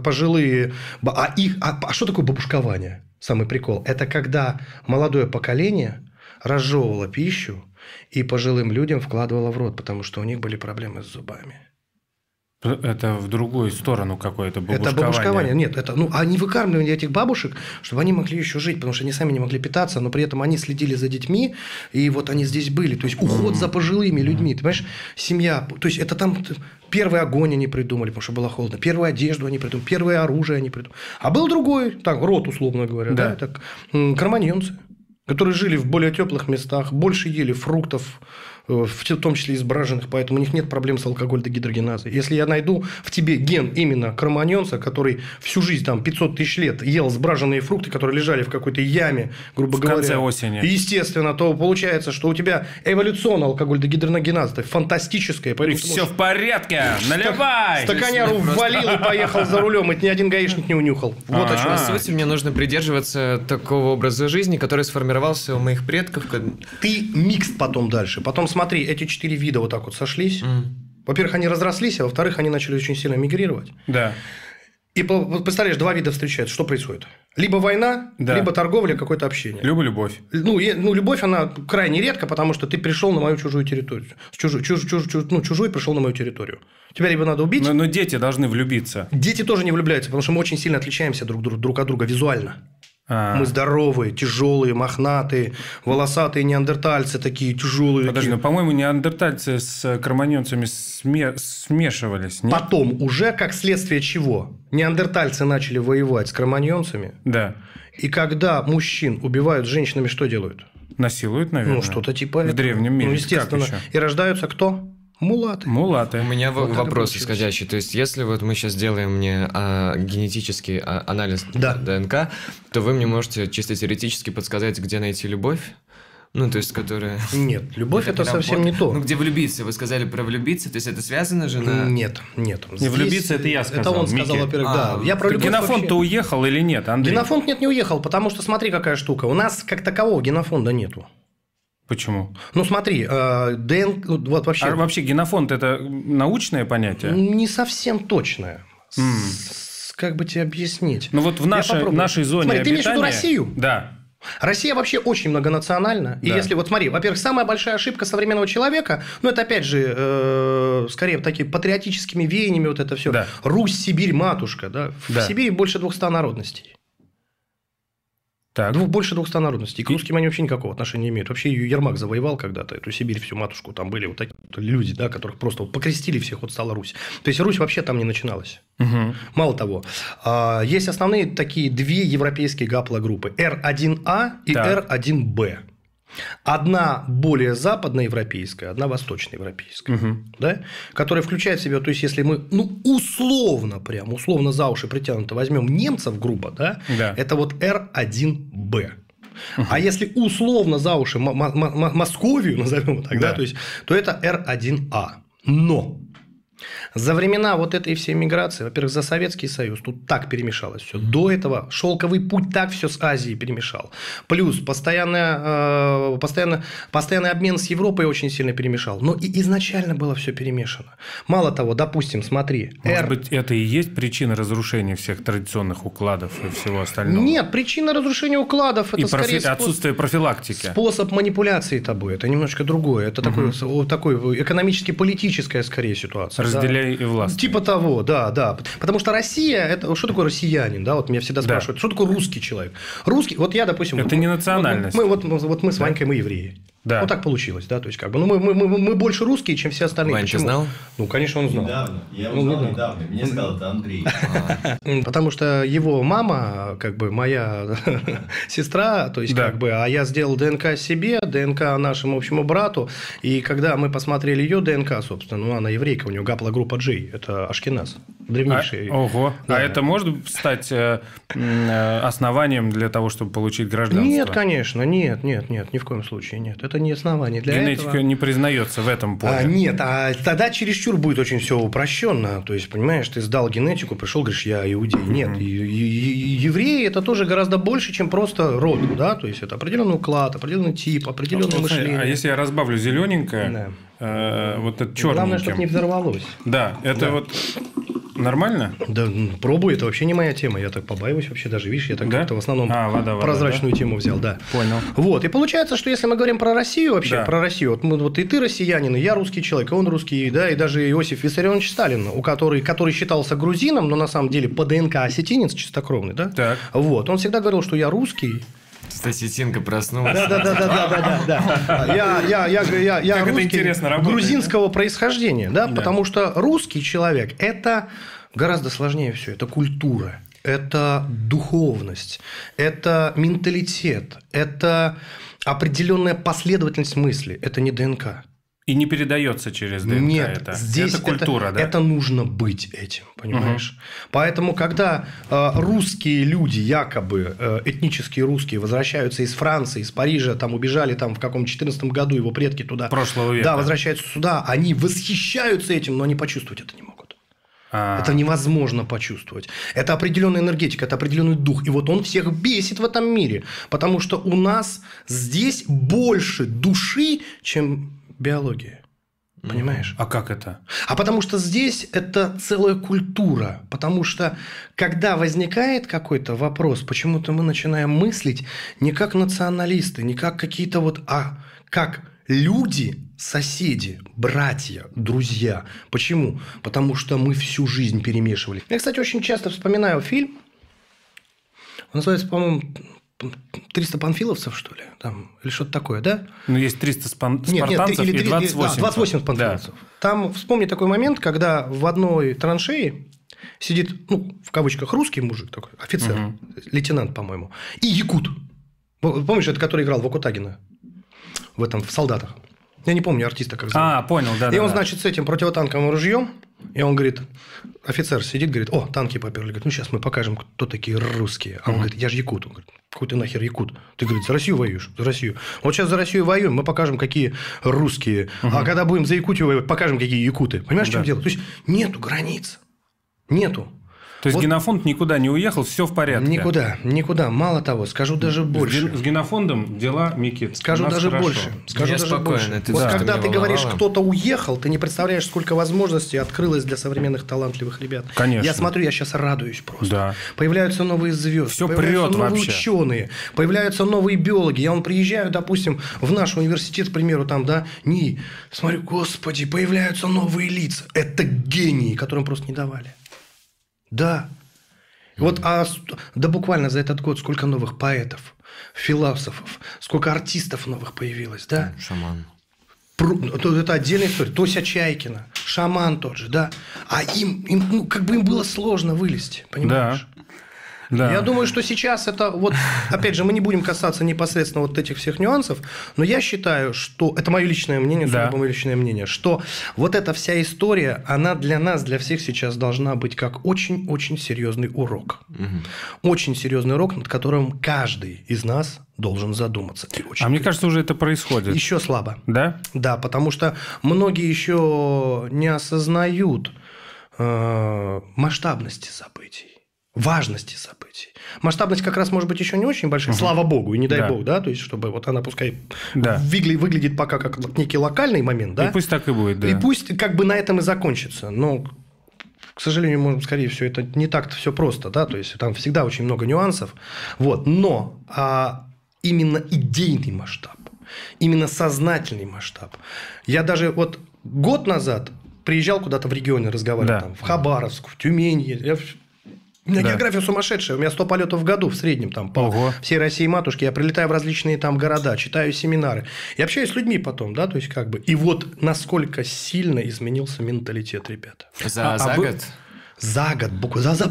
пожилые... А что такое бабушкование? Самый прикол. Это когда молодое поколение разжевывало пищу и пожилым людям вкладывало в рот, потому что у них были проблемы с зубами. Это в другую сторону какое-то бабушкование. Это бабушкование. Нет, это, ну, они выкармливали этих бабушек, чтобы они могли еще жить, потому что они сами не могли питаться, но при этом они следили за детьми, и вот они здесь были. То есть, уход за пожилыми людьми. Ты понимаешь, семья... То есть, это там... Первый огонь они придумали, потому что было холодно. Первую одежду они придумали, первое оружие они придумали. А был другой, так, род, условно говоря, да, так, кроманьонцы, которые жили в более теплых местах, больше ели фруктов, в том числе избраженных, поэтому у них нет проблем с алкоголь-дегидрогеназой. Если я найду в тебе ген именно кроманьонца, который всю жизнь, там, 500 тысяч лет ел сбраженные фрукты, которые лежали в какой-то яме, грубо говоря, в конце осени, естественно, то получается, что у тебя эволюционно алкоголь-дегидрогеназа фантастическая. И все в порядке, наливай! Стаканяру ввалил и поехал за рулем, и ни один гаишник не унюхал. Вот о чем. По сути, мне нужно придерживаться такого образа жизни, который сформировался у моих предков. Ты микс потом дальше, потом смотри, эти 4 вида вот так вот сошлись. Во-первых, они разрослись, а во-вторых, они начали очень сильно мигрировать. Да. И представляешь, 2 вида встречаются. Что происходит? Либо война, либо торговля, какое-то общение. Либо любовь. Ну, любовь, она крайне редко, потому что ты пришел на мою чужую территорию. Чужой пришел на мою территорию. Тебя либо надо убить. Но дети должны влюбиться. Дети тоже не влюбляются, потому что мы очень сильно отличаемся друг от друга визуально. Мы здоровые, тяжелые, мохнатые, волосатые неандертальцы такие тяжелые. Подожди, но, по-моему, неандертальцы с кроманьонцами смешивались. Нет? Потом, уже как следствие чего? Неандертальцы начали воевать с кроманьонцами. Да. И когда мужчин убивают женщинами, что делают? Насилуют, наверное. Ну, что-то типа этого. В древнем мире. Ну, естественно. И рождаются кто? Мулаты. Мулаты. У меня вот вопрос исходящий. То есть, если вот мы сейчас делаем мне генетический анализ ДНК, то вы мне можете чисто теоретически подсказать, где найти любовь? Ну, то есть, которая... Нет, любовь – это совсем не то. Ну, где влюбиться? Вы сказали про влюбиться, то есть, это связано же на... Нет. Не влюбиться – это я сказал. Это он сказал, во-первых, да. Я про любовь. Генофонд-то уехал или нет, Андрей? Генофонд нет, не уехал, потому что смотри, какая штука. У нас как такового генофонда нету. Почему? Ну, смотри, ДНК... Вот вообще... А вообще генофонд – это научное понятие? Не совсем точное. Как бы тебе объяснить? Ну, вот в нашей зоне обитания... Смотри, ты имеешь в виду Россию? Да. Россия вообще очень многонациональна. И если, вот смотри, во-первых, самая большая ошибка современного человека, ну, это, опять же, скорее, такими патриотическими веяниями вот это все. Да. Русь, Сибирь, матушка. Да? В Сибири больше 200 народностей. Так. Больше 200 народностей. К русским они вообще никакого отношения не имеют. Вообще, ее Ермак завоевал когда-то, эту Сибирь, всю матушку. Там были вот такие люди, да, которых просто вот покрестили всех, вот стала Русь. То есть, Русь вообще там не начиналась. Угу. Мало того, есть основные такие две европейские гаплогруппы. R1a и R1b. Одна более западноевропейская, одна восточноевропейская, да, которая включает в себя, то есть, если мы, ну, условно, прям, условно за уши притянуто возьмем немцев, грубо, да, это вот R1b. А если условно за уши Московию, назовем так, да, то есть, то это R1a. Но за времена вот этой всей миграции, во-первых, за Советский Союз тут так перемешалось все. До этого Шелковый путь так все с Азией перемешал. Плюс постоянный обмен с Европой очень сильно перемешал. Но и изначально было все перемешано. Мало того, допустим, смотри. Может быть, это и есть причина разрушения всех традиционных укладов и всего остального? Нет, причина разрушения укладов – это скорее отсутствие профилактики. Способ манипуляции тобой. Это немножко другое. Это такой экономически-политическая, скорее, ситуация. Разделяй и власть. Типа того, да. Потому что Россия, это что такое россиянин, да? Вот меня всегда спрашивают, что такое русский человек? Русский, вот я, допустим, это не национальность. Мы с Ванькой, мы евреи. Да. Ну, так получилось, да, то есть, как бы, ну, мы больше русские, чем все остальные. Ванька знал? Ну, конечно, он знал. Недавно, я узнал недавно, мне сказал, это Андрей. Потому что его мама, как бы, моя сестра, то есть, как бы, а я сделал ДНК себе, ДНК нашему общему брату, и когда мы посмотрели ее ДНК, собственно, ну, она еврейка, у нее гаплогруппа G, это ашкеназ, древнейший. Ого, а это может стать основанием для того, чтобы получить гражданство? Нет, конечно, нет, ни в коем случае, нет. Это не основание для этого. Генетика не признается в этом поле. Нет, а тогда чересчур будет очень все упрощенно. То есть, понимаешь, ты сдал генетику, пришел, говоришь, я иудей. Нет, евреи – это тоже гораздо больше, чем просто род. Да? То есть, это определенный уклад, определенный тип, определенное мышление. А если я разбавлю зелененькое, вот это черненькое. Главное, чтобы не взорвалось. Да, это вот... Нормально? Да, пробую, это вообще не моя тема, я так побаиваюсь вообще даже, видишь, я так как-то в основном прозрачную тему взял, да. Понял. Вот, и получается, что если мы говорим про Россию вообще, про Россию, вот и ты россиянин, и я русский человек, и он русский, да, и даже Иосиф Виссарионович Сталин, который считался грузином, но на самом деле по ДНК осетинец чистокровный, да? Так. Вот, он всегда говорил, что я русский. Осетинка проснулась. Я русский, грузинского происхождения, да, потому что русский человек – это гораздо сложнее все, это культура, это духовность, это менталитет, это определенная последовательность мысли, это не ДНК. И не передается через ДНК. Нет, это. Здесь это культура, да? Это нужно быть этим, понимаешь? Поэтому, когда русские люди, якобы этнические русские, возвращаются из Франции, из Парижа, там убежали там, в каком-то 2014 году, его предки туда. Прошлого века. Да, возвращаются сюда, они восхищаются этим, но они почувствовать это не могут. Это невозможно почувствовать. Это определенная энергетика, это определенный дух. И вот он всех бесит в этом мире. Потому что у нас здесь больше души, чем... биология. Понимаешь? А как это? А потому что здесь это целая культура. Потому что, когда возникает какой-то вопрос, почему-то мы начинаем мыслить не как националисты, не как какие-то вот, а как люди, соседи, братья, друзья. Почему? Потому что мы всю жизнь перемешивали. Я, кстати, очень часто вспоминаю фильм. Он называется, по-моему... 300 панфиловцев, что ли? Там, или что-то такое, да? Ну, есть 300 спартанцев и 28 панфиловцев. Да. Там, вспомни такой момент, когда в одной траншее сидит, ну, в кавычках, русский мужик такой, офицер, лейтенант, по-моему, и якут. Помнишь, это который играл Вакутагина в этом, в «Солдатах»? Я не помню артиста, как зовут. А, понял, да. И он, значит, с этим противотанковым ружьем, и он говорит, офицер сидит, говорит, о, танки поперли. Говорит, ну, сейчас мы покажем, кто такие русские. А он говорит, я же якут. Он говорит, какой ты нахер якут? Ты, говорит, за Россию воюешь, за Россию. Вот сейчас за Россию воюем, мы покажем, какие русские. А когда будем за Якутию воевать, покажем, какие якуты. Понимаешь, в чем дело? То есть, нету границ. Нету. То есть вот генофонд никуда не уехал, все в порядке? Никуда, никуда. Мало того, скажу даже больше. С генофондом дела, Микит. Скажу даже больше. Скажу даже больше. Вот когда ты говоришь, кто-то уехал, ты не представляешь, сколько возможностей открылось для современных талантливых ребят. Конечно. Я смотрю, я сейчас радуюсь просто. Да. Появляются новые звезды. Все прет вообще. Ученые, появляются новые биологи. Я приезжаю, допустим, в наш университет, к примеру, там, да, НИИ. Смотрю, господи, появляются новые лица. Это гении, которым просто не давали. Да. Вот, да буквально за этот год сколько новых поэтов, философов, сколько артистов новых появилось, да? Шаман. Это отдельная история. Тося Чайкина, Шаман тот же, да. А ну, как бы им было сложно вылезти, понимаешь? Да. Да. Я думаю, что сейчас это вот, опять же, мы не будем касаться непосредственно вот этих всех нюансов, но я считаю, что это мое личное мнение, да, мое личное мнение, что вот эта вся история, она для нас, для всех сейчас должна быть как очень-очень серьезный урок. Угу. Очень серьезный урок, над которым каждый из нас должен задуматься. Мне кажется, уже это происходит. Еще слабо. Да? Да, потому что многие еще не осознают масштабности событий. Важности событий. Масштабность как раз может быть еще не очень большая, слава богу, и не дай бог, да, то есть, чтобы вот она пускай выглядит пока как некий локальный момент, да. И пусть так и будет, да. И пусть как бы на этом и закончится, но, к сожалению, может, скорее всего, это не так-то все просто, да, то есть, там всегда очень много нюансов, вот, но именно идейный масштаб, именно сознательный масштаб. Я даже вот год назад приезжал куда-то в регионе, разговаривал, там, в Хабаровск, в Тюмень, у меня география сумасшедшая, у меня 100 полетов в году в среднем там по всей России матушке, я прилетаю в различные там города, читаю семинары, я общаюсь с людьми потом, да, то есть как бы, и вот насколько сильно изменился менталитет, ребята. За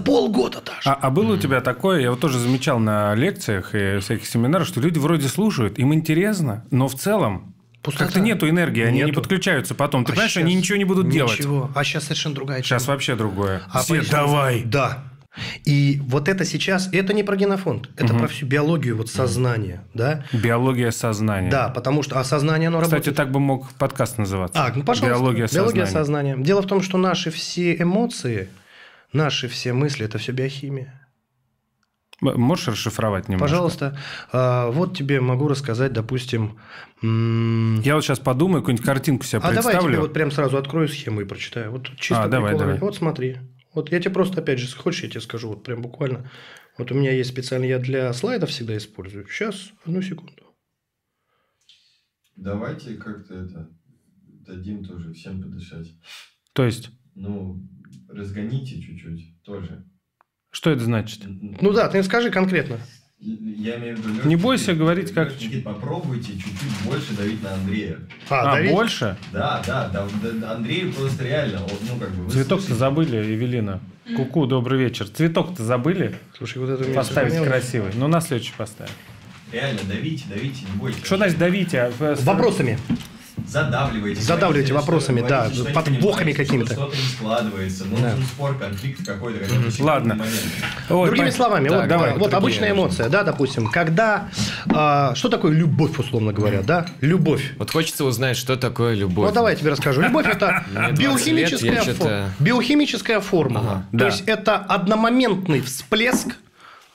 полгода даже. А было у тебя такое, я вот тоже замечал на лекциях и всяких семинарах, что люди вроде слушают, им интересно, но в целом как-то нету энергии, они не подключаются потом. Ты понимаешь, они ничего не будут делать. А сейчас совершенно другая тема. Сейчас вообще другое. Все, давай. Да. И вот это сейчас, это не про генофонд, это про всю биологию вот сознания, да? Биология сознания. Да, потому что сознание, оно работает. Кстати, так бы мог подкаст называться. Ну, пожалуйста. Биология сознания. Дело в том, что наши все эмоции, наши все мысли – это все биохимия. Можешь расшифровать немножко? Пожалуйста. Вот тебе могу рассказать, допустим… Я вот сейчас подумаю, какую-нибудь картинку себе представлю. Давай я тебе вот прям сразу открою схему и прочитаю. Вот чисто прикольно. Вот смотри. Вот я тебе просто, опять же, хочешь, я тебе скажу, вот прям буквально. Вот у меня есть специально, я для слайдов всегда использую. Сейчас, одну секунду. Давайте как-то это дадим тоже всем подышать. То есть? Ну, разгоните чуть-чуть тоже. Что это значит? Ну да, ты скажи конкретно. Я имею в виду, не бойся говорить как... Никит, попробуйте чуть-чуть больше давить на Андрея. Давить? Больше? Да. Андрей просто реально... Ну, как бы, цветок-то забыли, Евелина. Ку-ку, добрый вечер. Цветок-то забыли? Слушай, вот это поставить красивый. Ну, на следующий поставим. Реально, давите, не бойтесь. Что значит давите? Вопросами. Задавливайте вопросами, да, подвохами какими-то. Что-то не складывается, нужен спор, конфликт какой-то. Ладно. Другими словами, вот обычная эмоция, да, допустим, когда... Что такое любовь, условно говоря, да? Любовь. Вот хочется узнать, что такое любовь. Ну, давай я тебе расскажу. Любовь – это биохимическая формула. То есть, это одномоментный всплеск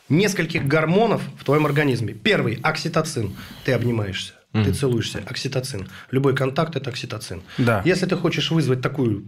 нескольких гормонов в твоем организме. Первый – окситоцин. Ты обнимаешься. Ты целуешься, окситоцин. Любой контакт – это окситоцин. Да. Если ты хочешь вызвать такой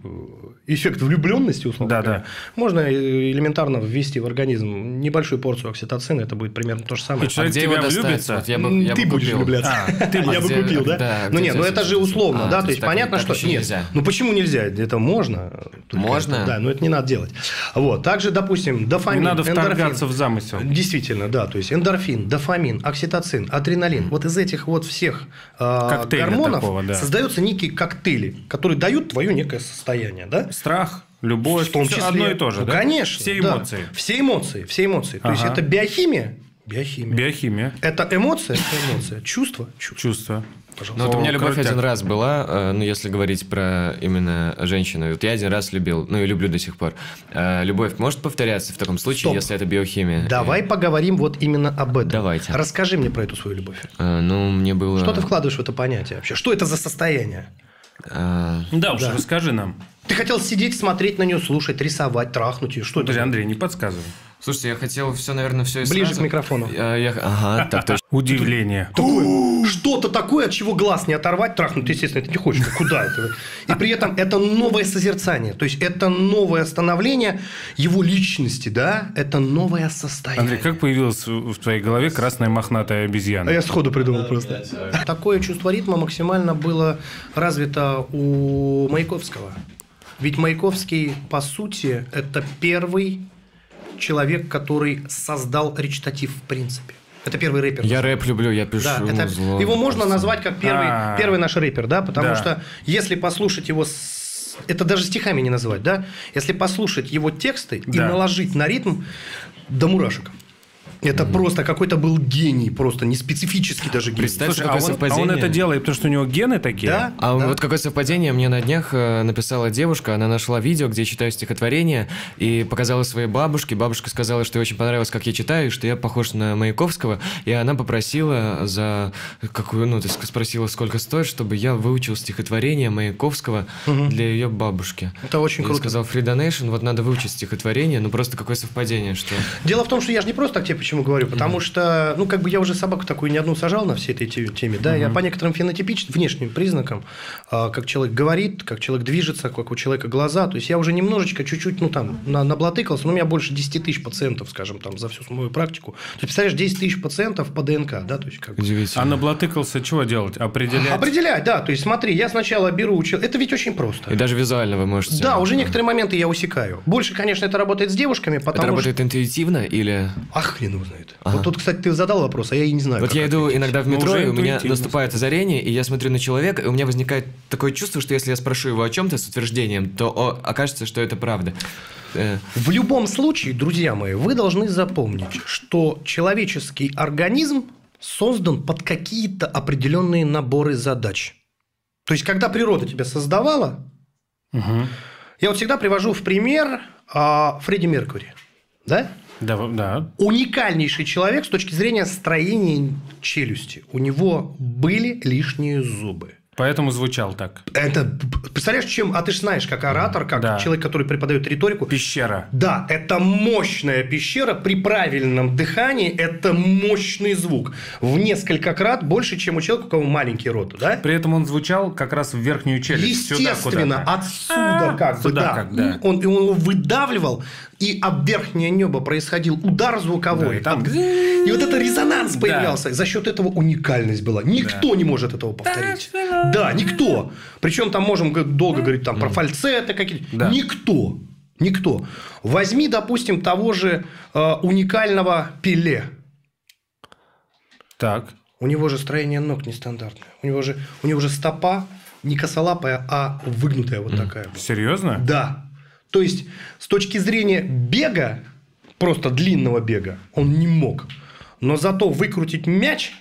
эффект влюбленности, условно говоря, можно элементарно ввести в организм небольшую порцию окситоцина, это будет примерно то же самое. А где его влюбиться? Вот ты будешь влюбляться. Я бы купил, да? Ну нет, ну это же условно, да? То есть понятно, что нет. Ну почему нельзя? Это можно. Можно. Да, но это не надо делать. Вот. Также, допустим, дофамин, не надо вторгаться в замысел. Действительно, да. То есть эндорфин, дофамин, окситоцин, адреналин. Вот из этих вот всех гормонов создаются некие коктейли, которые дают твое некое состояние, да? Страх, любовь, в том числе одно и то же, конечно, все эмоции, все эмоции. То есть это биохимия. Это эмоция, чувство. Ну, вот у меня любовь один раз была, ну, если говорить про именно женщину. Вот я один раз любил, ну, и люблю до сих пор. Любовь может повторяться в таком случае, если это биохимия? Давай поговорим вот именно об этом. Давайте. Расскажи мне про эту свою любовь. Ну, мне было... Что ты вкладываешь в это понятие вообще? Что это за состояние? Да уж, расскажи нам. Ты хотел сидеть, смотреть на нее, слушать, рисовать, трахнуть ее. Что это? Андрей, не подсказывай. Слушайте, я хотел все, наверное, все и сразу. Ближе к микрофону. Ага, так точно. Удивление. Что-то такое, от чего глаз не оторвать, трахнуть, естественно, ты не хочешь. Куда это? И при этом это новое созерцание. То есть, это новое становление его личности, да? Это новое состояние. Андрей, как появилась в твоей голове красная мохнатая обезьяна? Я сходу придумал просто. Такое чувство ритма максимально было развито у Маяковского. Ведь Маяковский, по сути, это первый... человек, который создал речитатив в принципе. Это первый рэпер. Я рэп люблю, я пишу. Да, это, зло, его можно назвать как первый наш рэпер, да, потому что если послушать его, это даже стихами не назвать, да, если послушать его тексты и наложить на ритм до мурашек. Это просто какой-то был гений, просто не специфический даже гений. Представьте, какое совпадение. А он это делает, потому что у него гены такие. Да? Вот какое совпадение. Мне на днях написала девушка, она нашла видео, где я читаю стихотворение, и показала своей бабушке. Бабушка сказала, что ей очень понравилось, как я читаю, что я похож на Маяковского. И она попросила за какую, ну, спросила, сколько стоит, чтобы я выучил стихотворение Маяковского для ее бабушки. Это очень круто. Я сказал, free donation, вот надо выучить стихотворение, ну просто какое совпадение, что... Дело в том, что я же не просто так тебе почему говорю, потому что, ну, как бы я уже собаку такую не одну сажал на всей этой теме, да, я по некоторым фенотипическим, внешним признакам, как человек говорит, как человек движется, как у человека глаза, то есть я уже немножечко, чуть-чуть, ну, там, наблатыкался, но у меня больше 10 тысяч пациентов, скажем, там, за всю мою практику. То есть, представляешь, 10 тысяч пациентов по ДНК, да, то есть, как бы... А наблатыкался чего делать? Определять? Определять, да, то есть, смотри, я сначала беру... Это ведь очень просто. И даже визуально вы можете... Да, уже некоторые моменты я усекаю. Больше, конечно, это работает с девушками, потому что... Это работает интуитивно или... Ах, хрен его знает. Вот тут, кстати, ты задал вопрос, а я и не знаю. Вот я ответить. Иду иногда в метро, и у меня наступает озарение, и я смотрю на человека, и у меня возникает такое чувство, что если я спрошу его о чем-то с утверждением, то окажется, что это правда. В любом случае, друзья мои, вы должны запомнить, что человеческий организм создан под какие-то определенные наборы задач. То есть, когда природа тебя создавала, я вот всегда привожу в пример Фредди Меркьюри, да? Да. Уникальнейший человек с точки зрения строения челюсти. У него были лишние зубы. Поэтому звучал так. Это, представляешь, чем... А ты же знаешь, как оратор, как человек, который преподает риторику. Пещера. Да, это мощная пещера. При правильном дыхании это мощный звук. В несколько крат больше, чем у человека, у кого маленький рот. Да? При этом он звучал как раз в верхнюю челюсть. Естественно, отсюда как бы. Да. Он его выдавливал, и об верхнее небо происходил удар звуковой. И вот это резонанс появлялся. За счет этого уникальность была. Никто не может этого повторить. Да, никто. Причем там можем долго говорить там, про фальцеты какие-то. Да. Никто. Возьми, допустим, того же уникального Пеле. Так. У него же строение ног нестандартное. У него же стопа не косолапая, а выгнутая вот такая. Серьезно? Да. То есть, с точки зрения бега, просто длинного бега, он не мог. Но зато выкрутить мяч...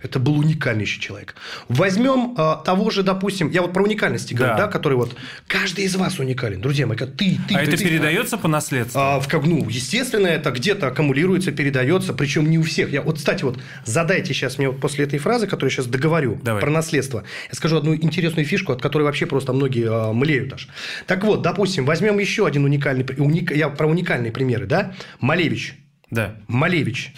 Это был уникальнейший человек. Возьмем того же, допустим, я вот про уникальности говорю, да, который вот каждый из вас уникален, друзья мои, это передается по наследству? Ну, естественно, это где-то аккумулируется, передается, причем не у всех. Я вот, кстати, вот задайте сейчас мне вот после этой фразы, которую я сейчас договорю. Давай. Про наследство, я скажу одну интересную фишку, от которой вообще просто многие млеют аж. Так вот, допустим, возьмем еще один уникальный, я про уникальные примеры, да? Малевич. Да. Малевич.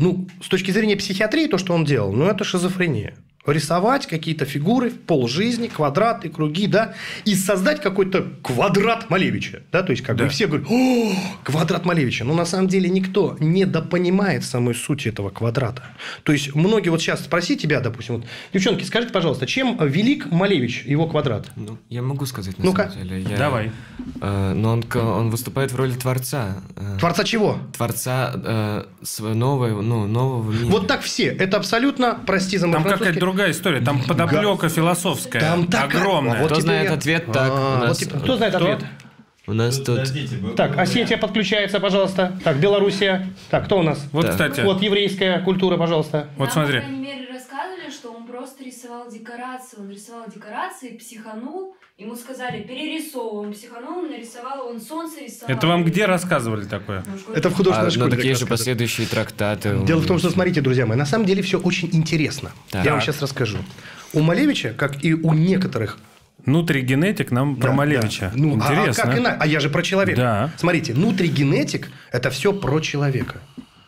Ну, с точки зрения психиатрии, то, что он делал, ну, это шизофрения. Рисовать какие-то фигуры в полжизни, квадраты, круги, да, и создать какой-то квадрат Малевича, да, то есть, как бы все говорят, о, квадрат Малевича, но на самом деле никто недопонимает самой сути этого квадрата. То есть, многие вот сейчас спроси тебя, допустим, вот, девчонки, скажите, пожалуйста, чем велик Малевич, его квадрат? Ну, я могу сказать, на самом деле. Давай. Но он выступает в роли творца. Творца чего? Творца нового мира. Вот так все, это абсолютно, прости за мой французский. Другая история, там подоплека философская, там огромная. Кто знает ответ, так у нас... Кто знает ответ? У нас тут... Так, Осетия подключается, пожалуйста. Так, Белоруссия. Так, кто у нас? Вот, кстати. Вот еврейская культура, пожалуйста. Вот смотри. По крайней мере, рассказывали, что он просто рисовал декорации. Он рисовал декорации, психанул. Ему сказали, перерисовываем. Психанул, нарисовал, он солнце рисовал. Это вам где рассказывали такое? Это в художественной школе. Такие же последующие трактаты. Дело в том, что, смотрите, друзья мои, на самом деле все очень интересно. Я вам сейчас расскажу. У Малевича, как и у некоторых Нутригенетик нам про Малевича. Да. Ну, интересно. А как иначе? А я же про человека. Да. Смотрите, нутригенетик – это все про человека.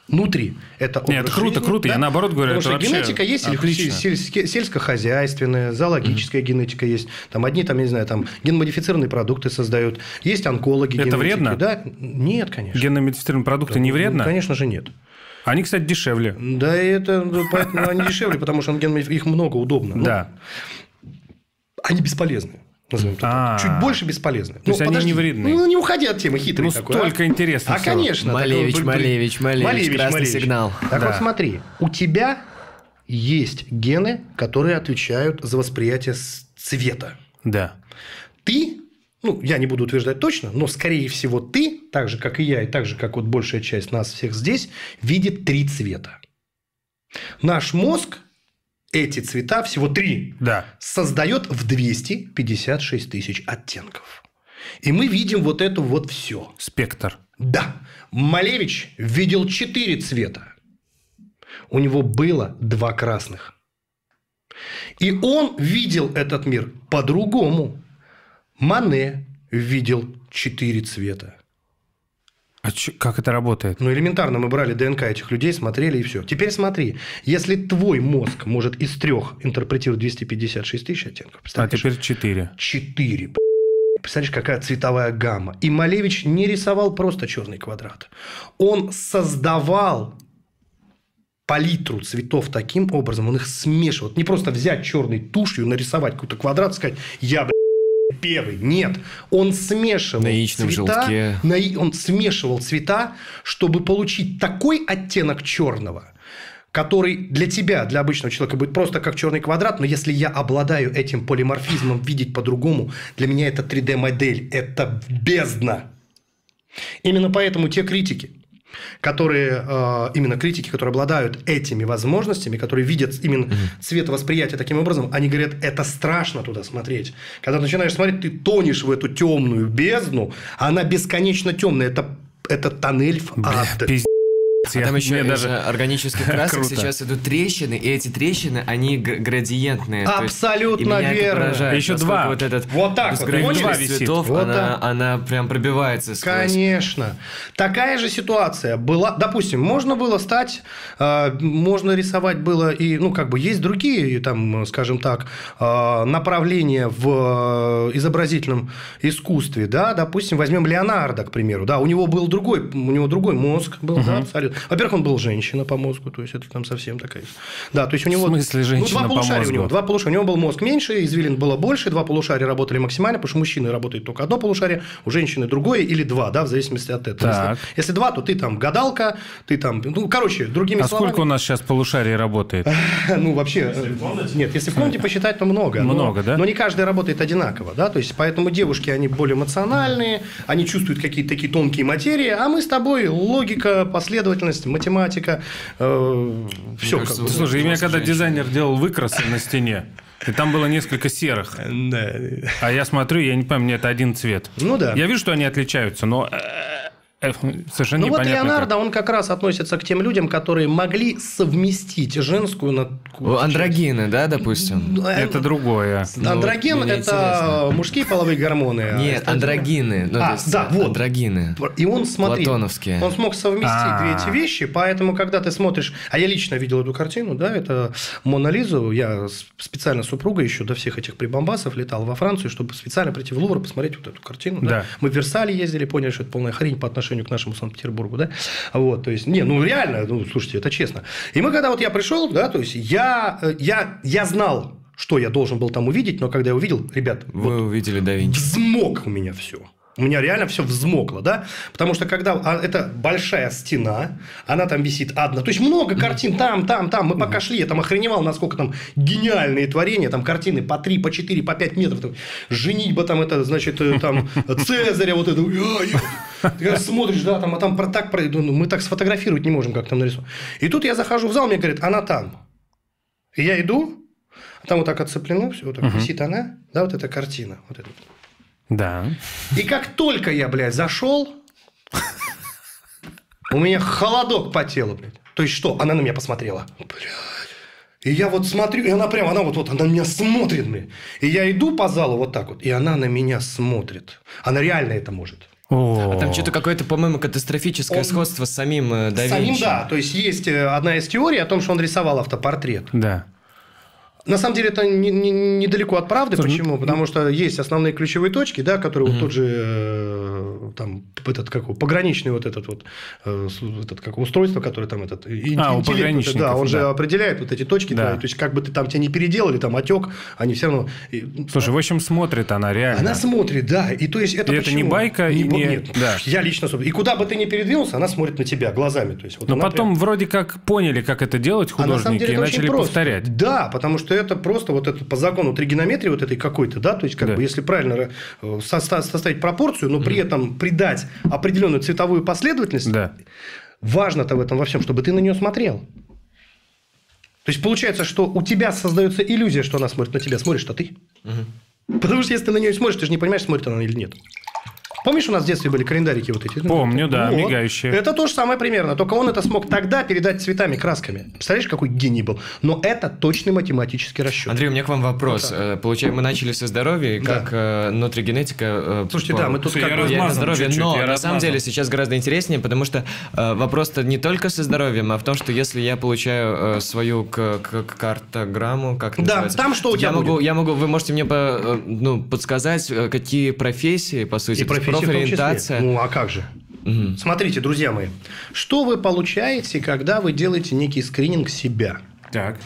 Внутри. Это нет, это круто, круто. Да? Я наоборот говорю, потому что генетика есть сельскохозяйственная, зоологическая генетика есть. Там одни, там, я не знаю, там геномодифицированные продукты создают. Есть онкологи. Это вредно? Да? Нет, конечно. Геномодифицированные продукты не вредно? Конечно же, нет. Они, кстати, дешевле. Да, это поэтому они дешевле, потому что их много, удобно. Да. Они бесполезны. Чуть больше бесполезны. То есть, они не вредны. Ну, не уходи от темы, хитрый такой. Ну, столько интересно. А, конечно. Малевич, красный сигнал. Так вот, смотри. У тебя есть гены, которые отвечают за восприятие цвета. Да. Ты, ну, я не буду утверждать точно, но, скорее всего, ты, так же, как и я, и так же, как вот большая часть нас всех здесь, видит 3 цвета. Наш мозг... Эти цвета, всего 3, да, создает в 256 тысяч оттенков. И мы видим вот это вот все. Спектр. Да. Малевич видел 4 цвета. У него было 2 красных. И он видел этот мир по-другому. Мане видел 4 цвета. А как это работает? Ну, элементарно, мы брали ДНК этих людей, смотрели и все. Теперь смотри, если твой мозг может из 3 интерпретировать 256 тысяч оттенков, а теперь 4. 4. Представляешь, какая цветовая гамма. И Малевич не рисовал просто черный квадрат. Он создавал палитру цветов таким образом, он их смешивал. Не просто взять черной тушью, нарисовать какой-то квадрат и сказать, я, первый. Нет. Он смешивал цвета, чтобы получить такой оттенок черного, который для тебя, для обычного человека, будет просто как черный квадрат, но если я обладаю этим полиморфизмом, видеть по-другому, для меня это 3D-модель, это бездна. Именно поэтому те критики, которые, именно критики, которые обладают этими возможностями, которые видят именно цвет восприятия таким образом, они говорят, это страшно туда смотреть. Когда начинаешь смотреть, ты тонешь в эту темную бездну, она бесконечно темная. Это тоннель в ад. А там еще даже органических красок сейчас идут трещины, и эти трещины, они градиентные. Абсолютно верно. Еще 2. Вот так вот. Безграничность цветов, она прям пробивается сквозь. Конечно. Такая же ситуация была. Допустим, можно было стать, можно рисовать было, и, ну, как бы есть другие, там, скажем так, направления в изобразительном искусстве. Да, допустим, возьмем Леонардо, к примеру. Да, у него другой мозг был, да, абсолютно. Во-первых, он был женщина по мозгу, то есть это там совсем такая. Да, то есть у него. В смысле, женщина по мозгу? У него был мозг меньше, извилин было больше, 2 полушария работали максимально, потому что у мужчины работает только одно полушарие, у женщины другое или 2, да, в зависимости от этого. Если 2, то ты там гадалка, ты там, ну, короче, другими словами. А сколько у нас сейчас полушарий работает? Ну, вообще, нет, если в комнате посчитать, то много. Много, да? Но не каждый работает одинаково, да, то есть поэтому девушки, они более эмоциональные, они чувствуют какие-то такие тонкие материи, а мы с тобой логика, последовательность, математика, все. Слушай, меня когда дизайнер делал выкрасы на стене, и там было несколько серых. Да. А я смотрю, я не помню, мне это один цвет. Ну да. Я вижу, что они отличаются, но совершенно непонятно. Ну вот Леонардо, он как раз относится к тем людям, которые могли совместить женскую... Андрогены, да, допустим? Это другое. Андроген – это мужские половые гормоны. Нет, андрогины. А, да, вот. Андрогины. И он, смотри, платоновские. Он смог совместить 2 эти вещи, поэтому, когда ты смотришь... А я лично видел эту картину, да, это Мона Лизу. Я специально с супругой еще до всех этих прибамбасов летал во Францию, чтобы специально прийти в Лувр посмотреть вот эту картину. Да. Мы в Версале ездили, поняли, что это полная хрень по отношению к нашему Санкт-Петербургу, да, вот, то есть, не, ну, реально, ну, слушайте, это честно. И мы, когда вот я пришел, да, то есть, я знал, что я должен был там увидеть, но когда я увидел, ребят, вы увидели да Винчи. Взмок у меня все. У меня реально все взмокло, да, потому что когда это большая стена, она там висит одна, то есть много картин там, мы пока шли, я там охреневал, насколько там гениальные творения, там картины по 3, по 4, по 5 метров, там, женитьба там, это, значит, там, Цезаря, вот это, ты смотришь, да, там, а там так, мы так сфотографировать не можем, как там нарисовано. И тут я захожу в зал, мне говорят, она там, и я иду, там вот так отцеплено, все, вот так висит она, да, вот эта картина, вот эта. Да. И как только я, блядь, зашел, у меня холодок по телу, блядь. То есть, что? Она на меня посмотрела. Блядь. И я вот смотрю, и она прямо, она вот она на меня смотрит. И я иду по залу вот так вот, и она на меня смотрит. Она реально это может. А там что-то какое-то, по-моему, катастрофическое сходство с самим да Винчи. Да, то есть есть одна из теорий о том, что он рисовал автопортрет. Да. На самом деле это недалеко от правды. Почему? Потому что есть основные ключевые точки, да, которые вот тот же там, пограничный вот этот устройство, которое там этот интеллект, да, он же определяет вот эти точки, да. То есть как бы ты там тебя не переделали, там отек, они все равно. Слушай, в общем, смотрит она реально. Она смотрит, да, и то есть это. И это не байка, и нет. Да. Я лично и куда бы ты ни передвинулся, она смотрит на тебя глазами, то есть. Вот. Но потом прям... вроде как поняли, как это делать художники, и начали повторять. Да, потому что это просто вот это по закону тригонометрии вот этой какой-то, да, то есть как бы если правильно составить пропорцию, но при этом придать определенную цветовую последовательность, важно-то в этом во всем, чтобы ты на нее смотрел. То есть получается, что у тебя создается иллюзия, что она смотрит на тебя, смотришь-то ты. Потому что если ты на нее смотришь, ты же не понимаешь, смотрит она или нет. Помнишь, у нас в детстве были календарики вот эти? Помню, да, мигающие. Это то же самое примерно, только он это смог тогда передать цветами, красками. Представляешь, какой гений был? Но это точный математический расчет. Андрей, у меня к вам вопрос. Вот получается, мы начали со здоровья, как нутригенетика... Слушайте, да, мы тут как бы... Я здоровье, чуть-чуть, но я на самом деле сейчас гораздо интереснее, потому что вопрос-то не только со здоровьем, а в том, что если я получаю свою картограмму, как это называется? Да, там что у тебя будет? Я могу, вы можете мне подсказать, какие профессии, по сути, профориентация. Ну, а как же? Смотрите, друзья мои, что вы получаете, когда вы делаете некий скрининг себя? Так.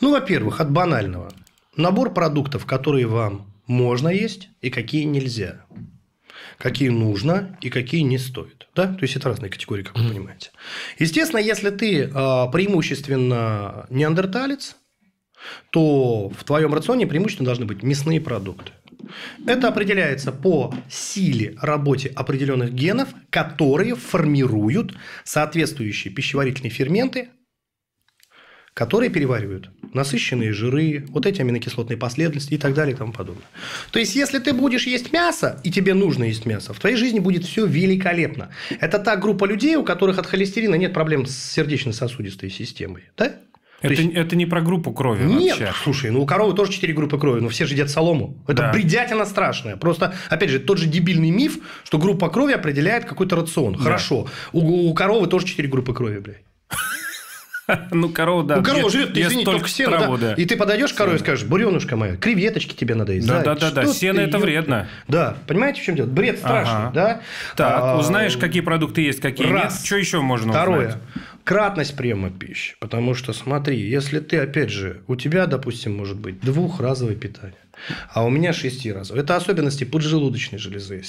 Ну, во-первых, от банального. Набор продуктов, которые вам можно есть и какие нельзя. Какие нужно и какие не стоит. Да? То есть, это разные категории, как вы понимаете. Естественно, если ты преимущественно неандерталец, то в твоем рационе преимущественно должны быть мясные продукты. Это определяется по силе работы определенных генов, которые формируют соответствующие пищеварительные ферменты, которые переваривают насыщенные жиры, вот эти аминокислотные последовательности и так далее и тому подобное. То есть, если ты будешь есть мясо, и тебе нужно есть мясо, в твоей жизни будет все великолепно. Это та группа людей, у которых от холестерина нет проблем с сердечно-сосудистой системой. Да? Это не про группу крови вообще. Нет, слушай, ну у коровы тоже 4 группы крови, но все же едят солому. Это бредятина страшная. Просто, опять же, тот же дебильный миф, что группа крови определяет какой-то рацион. Да. Хорошо. У коровы тоже 4 группы крови, блядь. Ну, корова, да. Ну, корова жрет, извини, только сено. Траву, да. И ты подойдешь к корове и скажешь: буренушка моя, креветочки тебе надо есть. Да, сено это вредно. Да, понимаете, в чем дело? Бред страшный, да? Так, узнаешь, какие продукты есть, какие нет. Что еще можно узнать? Второе. Кратность приема пищи. Потому что, смотри, если ты, опять же, у тебя, допустим, может быть двухразовое питание, а у меня 6 раз. Это особенности поджелудочной железы,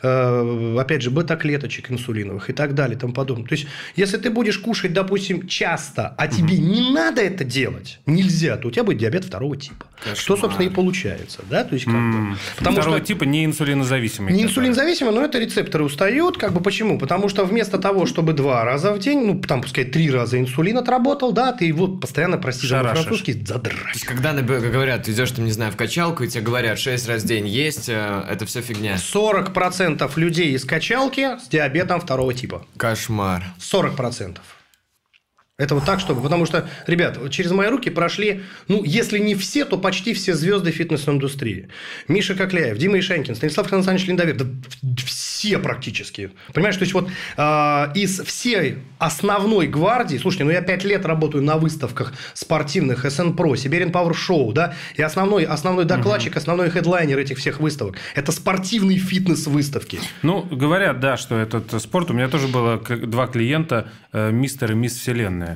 опять же, бета-клеточек инсулиновых и так далее и тому подобное. То есть, если ты будешь кушать, допустим, часто, а тебе не надо это делать, нельзя, то у тебя будет диабет 2-го типа. Кошмар. Что, собственно, и получается. Да? То есть, потому 2-го типа не инсулинозависимый. Не инсулинозависимый, но это рецепторы устают. Как бы почему? Потому что вместо того, чтобы 2 раза в день, ну, там, пускай 3 раза инсулин отработал, да, ты его постоянно, прости, французский задрашишь. То есть, когда говорят, идешь там, не знаю, в качалку, и тебе говорят, 6 раз в день есть, это все фигня. 40% людей из качалки с диабетом 2-го типа. Кошмар. 40%. Это вот так, чтобы... Потому что, ребят, через мои руки прошли, ну, если не все, то почти все звезды фитнес-индустрии. Миша Кокляев, Дима Ишенькин, Станислав Константинович Лендовер. Да все практически. Понимаешь, то есть, вот из всей основной гвардии... Слушайте, ну, я 5 лет работаю на выставках спортивных, СНПРО, Сиберин Пауэр Шоу, да? И основной докладчик, основной хедлайнер этих всех выставок. Это спортивные фитнес-выставки. Ну, говорят, да, что этот спорт... У меня тоже было 2 клиента, мистер и мисс Вселенная.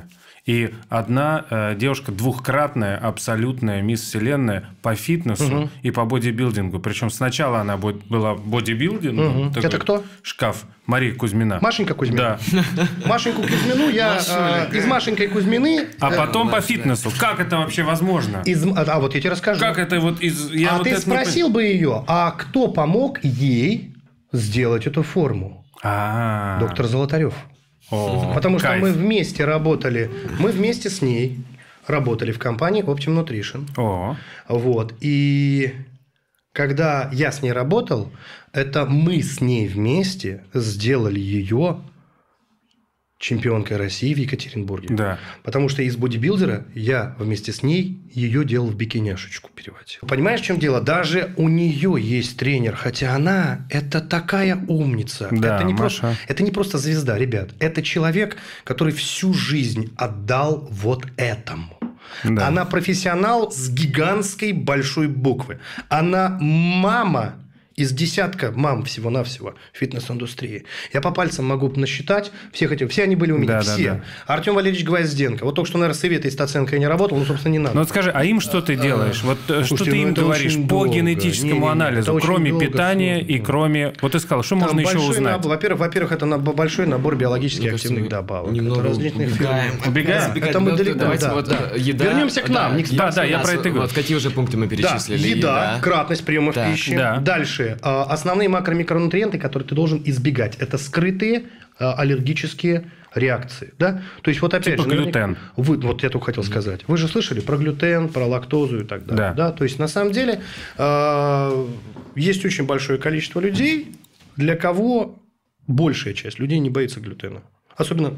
И одна девушка двухкратная, абсолютная мисс Вселенная по фитнесу и по бодибилдингу. Причем сначала она была бодибилдингом. Это кто? Шкаф. Мария Кузьмина. Машенька Кузьмина. Да. Машеньку Кузьмину я из Машенькой Кузьмины. А потом по фитнесу. Как это вообще возможно? А вот я тебе расскажу. Как это вот из... Я ты спросил бы ее, а кто помог ей сделать эту форму? Доктор Золотарев. Потому что мы вместе работали, мы вместе с ней работали в компании Optimum Nutrition. Вот. И когда я с ней работал, это мы с ней вместе сделали ее чемпионкой России в Екатеринбурге. Да. Потому что из бодибилдера я вместе с ней ее делал в бикиняшечку переводил. Понимаешь, в чем дело? Даже у нее есть тренер, хотя она это такая умница. Да, это не просто звезда, ребят. Это человек, который всю жизнь отдал вот этому. Да. Она профессионал с гигантской большой буквы. Она мама... Из десятка мам всего-навсего в фитнес-индустрии. Я по пальцам могу насчитать всех этих. Все они были у меня. Да, все. Да, да. Артем Валерьевич Гвозденко. Вот только что, наверное, с Иветой Стаценко я не работал, ну, собственно, не надо. Ну, вот скажи, а им что ты делаешь? Вот слушайте, что ты им говоришь по генетическому анализу, кроме питания и кроме... Вот ты сказал, что там можно еще узнать? Во-первых, это большой набор биологически активных добавок. Убегаем. Это мы далеко. Вернемся к нам. Да, я про это говорю. Какие уже пункты мы перечислили? Еда, кратность приемов пищи. Дальше. Основные макро-микронутриенты, которые ты должен избегать, это скрытые аллергические реакции. Да? То есть, вот опять типа же... глютен. Вы, вот я только хотел сказать. Вы же слышали про глютен, про лактозу и так далее. Да. Да? То есть, на самом деле, есть очень большое количество людей, для кого большая часть людей не боится глютена. Особенно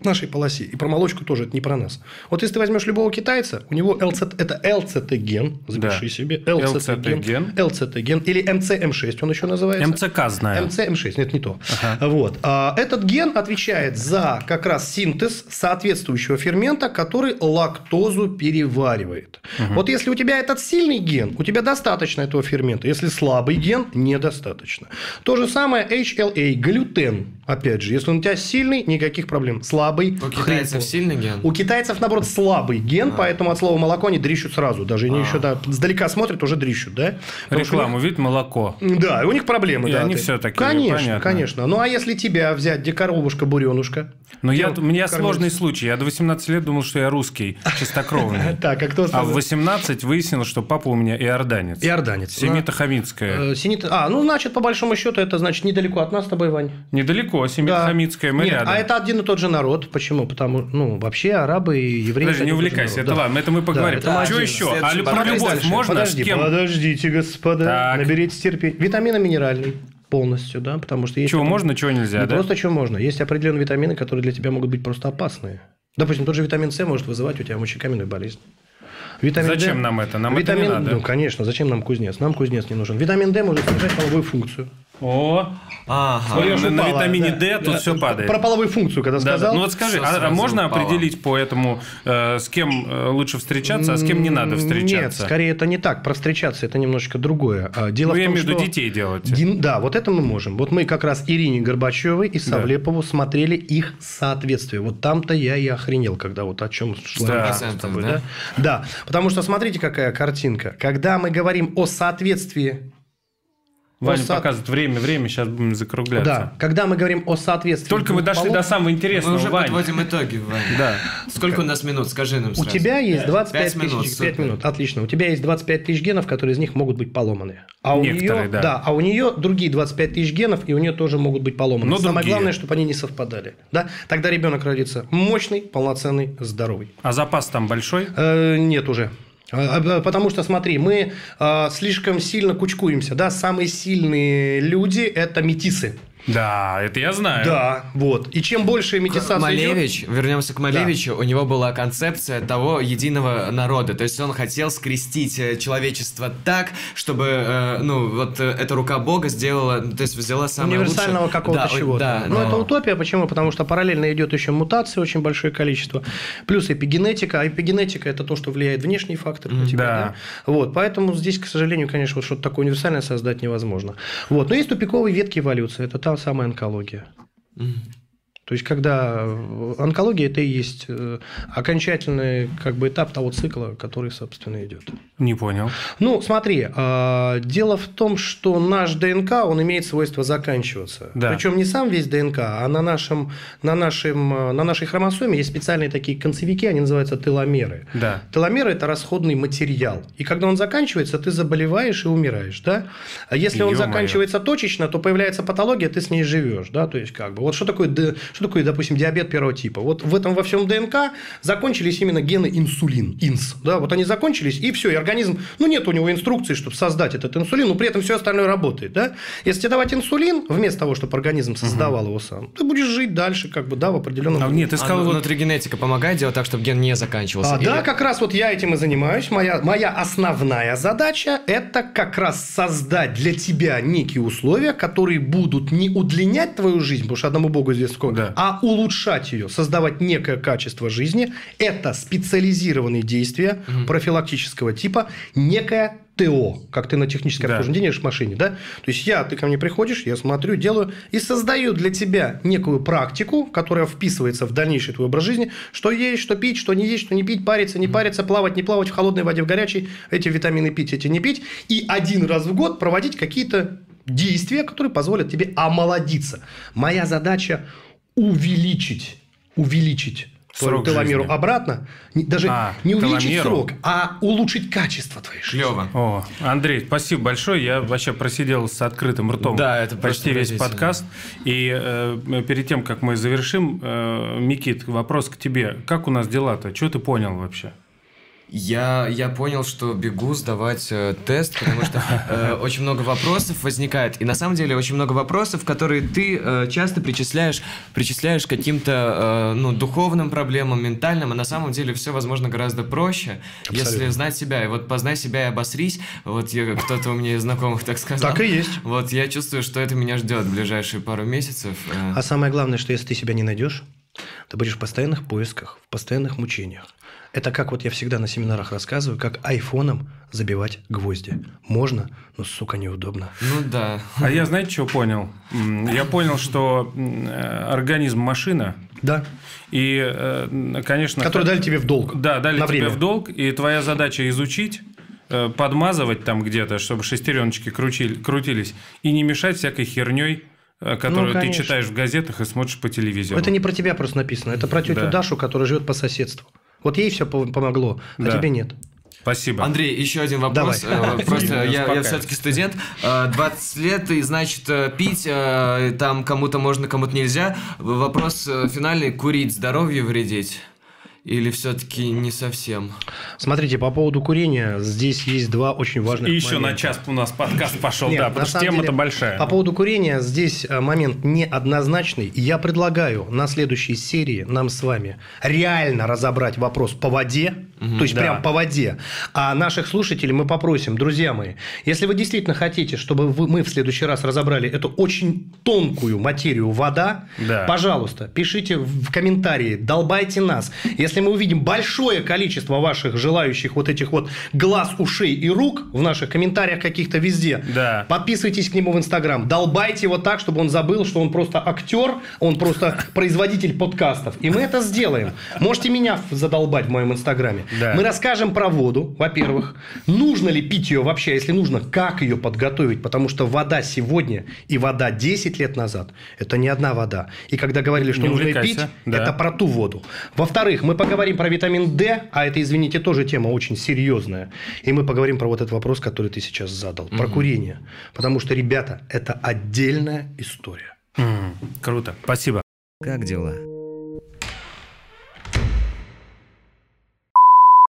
в нашей полосе. И про молочку тоже, это не про нас. Вот если ты возьмешь любого китайца, у него ЛЦТ, это ЛЦТ-ген, запиши себе, ЛЦТ-ген или МЦМ6 он еще называется. МЦК знаю. МЦМ6, нет, не то. Ага. Вот. Этот ген отвечает за как раз синтез соответствующего фермента, который лактозу переваривает. Угу. Вот если у тебя этот сильный ген, у тебя достаточно этого фермента. Если слабый ген, недостаточно. То же самое HLA, глютен. Опять же, если он у тебя сильный, никаких проблем. Слабый. У китайцев сильный ген? У китайцев, наоборот, слабый ген, поэтому от слова молоко они дрищут сразу. Даже они еще сдалека смотрят, уже дрищут. Да? Рекламу видит молоко. Да, и у них проблемы. И да, они все такие. Конечно, понятно. Конечно. Ну, а если тебя взять, где коровушка-буренушка? Ну, у меня сложный случай. Я до 18 лет думал, что я русский, чистокровный. А в 18 выяснилось, что папа у меня иорданец. Иорданец. Семито-хамитская. А, ну, значит, по большому счету, это значит недалеко от нас с тобой, Вань. Недалеко. Семито-хамитская, мы рядом. А это один и тот же народ. Почему? Потому вообще арабы и евреи... Подожди, не увлекайся. Это ладно, это мы поговорим. Что еще? А про любовь можно с кем? Подождите, господа. Наберите терпения. Витамины минеральные. Полностью, да, потому что... Чего можно, чего нельзя, да? Просто чего можно. Есть определенные витамины, которые для тебя могут быть просто опасные. Допустим, тот же витамин С может вызывать у тебя мочекаменную болезнь. Витамин зачем нам это? Нам это не надо. Ну, конечно, зачем нам кузнец? Нам кузнец не нужен. Витамин D может снижать половую функцию. На витамине D тут все падает. Про половую функцию, когда сказал. Ну вот скажи, а можно определить по этому, с кем лучше встречаться, а с кем не надо встречаться? Нет, скорее это не так. Про встречаться это немножечко другое. Дело в том, что... детей делать. Да, вот это мы можем. Вот мы как раз Ирине Горбачевой и Савлепову смотрели их соответствие. Вот там-то я и охренел, когда вот о чем шла с тобой. Да, потому что смотрите, какая картинка. Когда мы говорим о соответствии... Ваня показывает время, сейчас будем закругляться. Да, когда мы говорим о соответствии... Только мы дошли до самого интересного, Ваня. Мы уже подводим итоги, Ваня. Да. Сколько у нас минут, скажи нам сразу. У тебя есть 25 тысяч... 5 минут, отлично. У тебя есть 25 тысяч генов, которые из них могут быть поломаны. А у нее, да. А у нее другие 25 тысяч генов, и у нее тоже могут быть поломаны. Но самое главное, чтобы они не совпадали. Да? Тогда ребенок родится мощный, полноценный, здоровый. А запас там большой? Нет уже. Потому что, смотри, мы слишком сильно кучкуемся. Да? Самые сильные люди – это метисы. Да, это я знаю. Да, вот. И чем больше метисация... Малевич, вернемся к Малевичу, у него была концепция того единого народа. То есть, он хотел скрестить человечество так, чтобы, ну, вот эта рука Бога сделала, то есть, взяла самое универсального лучшее... какого-то чего-то. Да, это утопия. Почему? Потому что параллельно идет еще мутации, очень большое количество. Плюс эпигенетика. А эпигенетика – это то, что влияет внешний фактор на тебя. Да. Вот. Поэтому здесь, к сожалению, конечно, вот что-то такое универсальное создать невозможно. Вот. Но есть тупиковые ветки эволюции. Это та самая онкология. То есть, когда онкология – это и есть окончательный как бы, этап того цикла, который, собственно, идет. Не понял. Ну, смотри, дело в том, что наш ДНК, он имеет свойство заканчиваться. Да. Причем не сам весь ДНК, а на нашей хромосоме есть специальные такие концевики, они называются теломеры. Да. Теломеры – это расходный материал. И когда он заканчивается, ты заболеваешь и умираешь. Да? А если он заканчивается точечно, то появляется патология, ты с ней живешь. Да? То есть, как бы, вот что такое Что такое, допустим, диабет первого типа? Вот в этом во всем ДНК закончились именно гены инсулин, инс. Да? Вот они закончились, и все, и организм, ну, нет у него инструкции, чтобы создать этот инсулин, но при этом все остальное работает. Да? Если тебе давать инсулин, вместо того, чтобы организм создавал его сам, ты будешь жить дальше, как бы, да, в определенном... Нет, ты сказал, внутригенетика помогает делать так, чтобы ген не заканчивался. Да, как раз вот я этим и занимаюсь. Моя основная задача – это как раз создать для тебя некие условия, которые будут не удлинять твою жизнь, потому что одному Богу здесь сколько, да, а улучшать ее, создавать некое качество жизни. Это специализированные действия профилактического типа, некое ТО, как ты на техническое обслуживание едешь в машине, да? То есть ты ко мне приходишь, я смотрю, делаю и создаю для тебя некую практику, которая вписывается в дальнейший твой образ жизни, что есть, что пить, что не есть, что не пить, париться, не париться, плавать, не плавать, в холодной воде, в горячей, эти витамины пить, эти не пить, и один раз в год проводить какие-то действия, которые позволят тебе омолодиться. Моя задача увеличить твою теломеру жизни. Обратно, даже не увеличить срок, а улучшить качество твоей жизни. Клево. О, Андрей, спасибо большое. Я вообще просидел с открытым ртом это почти весь подкаст. И перед тем, как мы завершим, Никит, вопрос к тебе. Как у нас дела-то? Что ты понял вообще? Я понял, что бегу сдавать тест, потому что очень много вопросов возникает. И на самом деле очень много вопросов, которые ты часто причисляешь к каким-то духовным проблемам, ментальным. А на самом деле все, возможно, гораздо проще, если знать себя. И вот познай себя и обосрись. Вот кто-то у меня из знакомых так сказал. Так и есть. Вот я чувствую, что это меня ждет в ближайшие пару месяцев. А самое главное, что если ты себя не найдешь, ты будешь в постоянных поисках, в постоянных мучениях. Это как вот я всегда на семинарах рассказываю, как айфоном забивать гвозди. Можно, но, сука, неудобно. Ну да. А я, знаете, что понял? Я понял, что организм – машина. Да. И, конечно… Которую дали тебе в долг. Да, дали тебе в долг. И твоя задача – изучить, подмазывать там где-то, чтобы шестереночки крутились, и не мешать всякой херней, которую ты читаешь в газетах и смотришь по телевизору. Это не про тебя просто написано. Это про тетю Дашу, которая живет по соседству. Вот ей все помогло, а тебе нет. Спасибо. Андрей, еще один вопрос. Давай. Просто я все-таки студент, 20 лет, и значит, пить там кому-то можно, кому-то нельзя. Вопрос финальный: курить здоровью вредить? Или все-таки не совсем? Смотрите, по поводу курения здесь есть два очень важных момента. И еще на час у нас подкаст пошел, потому что тема-то большая. По поводу курения здесь момент неоднозначный. И я предлагаю на следующей серии нам с вами реально разобрать вопрос по воде, то есть прям по воде. А наших слушателей мы попросим, друзья мои, если вы действительно хотите, чтобы мы в следующий раз разобрали эту очень тонкую материю вода, пожалуйста, пишите в комментарии, долбайте нас. Если мы увидим большое количество ваших желающих вот этих вот глаз, ушей и рук в наших комментариях каких-то везде, подписывайтесь к нему в Инстаграм, долбайте его так, чтобы он забыл, что он просто актер, он просто производитель подкастов. И мы это сделаем. Можете меня задолбать в моем Инстаграме. Да. Мы расскажем про воду, во-первых. Нужно ли пить ее вообще? Если нужно, как ее подготовить? Потому что вода сегодня и вода 10 лет назад – это не одна вода. И когда говорили, что нужно пить, это про ту воду. Во-вторых, мы поговорим про витамин D, а это, извините, тоже тема очень серьезная. И мы поговорим про вот этот вопрос, который ты сейчас задал, про курение. Потому что, ребята, это отдельная история. Круто, спасибо. Как дела?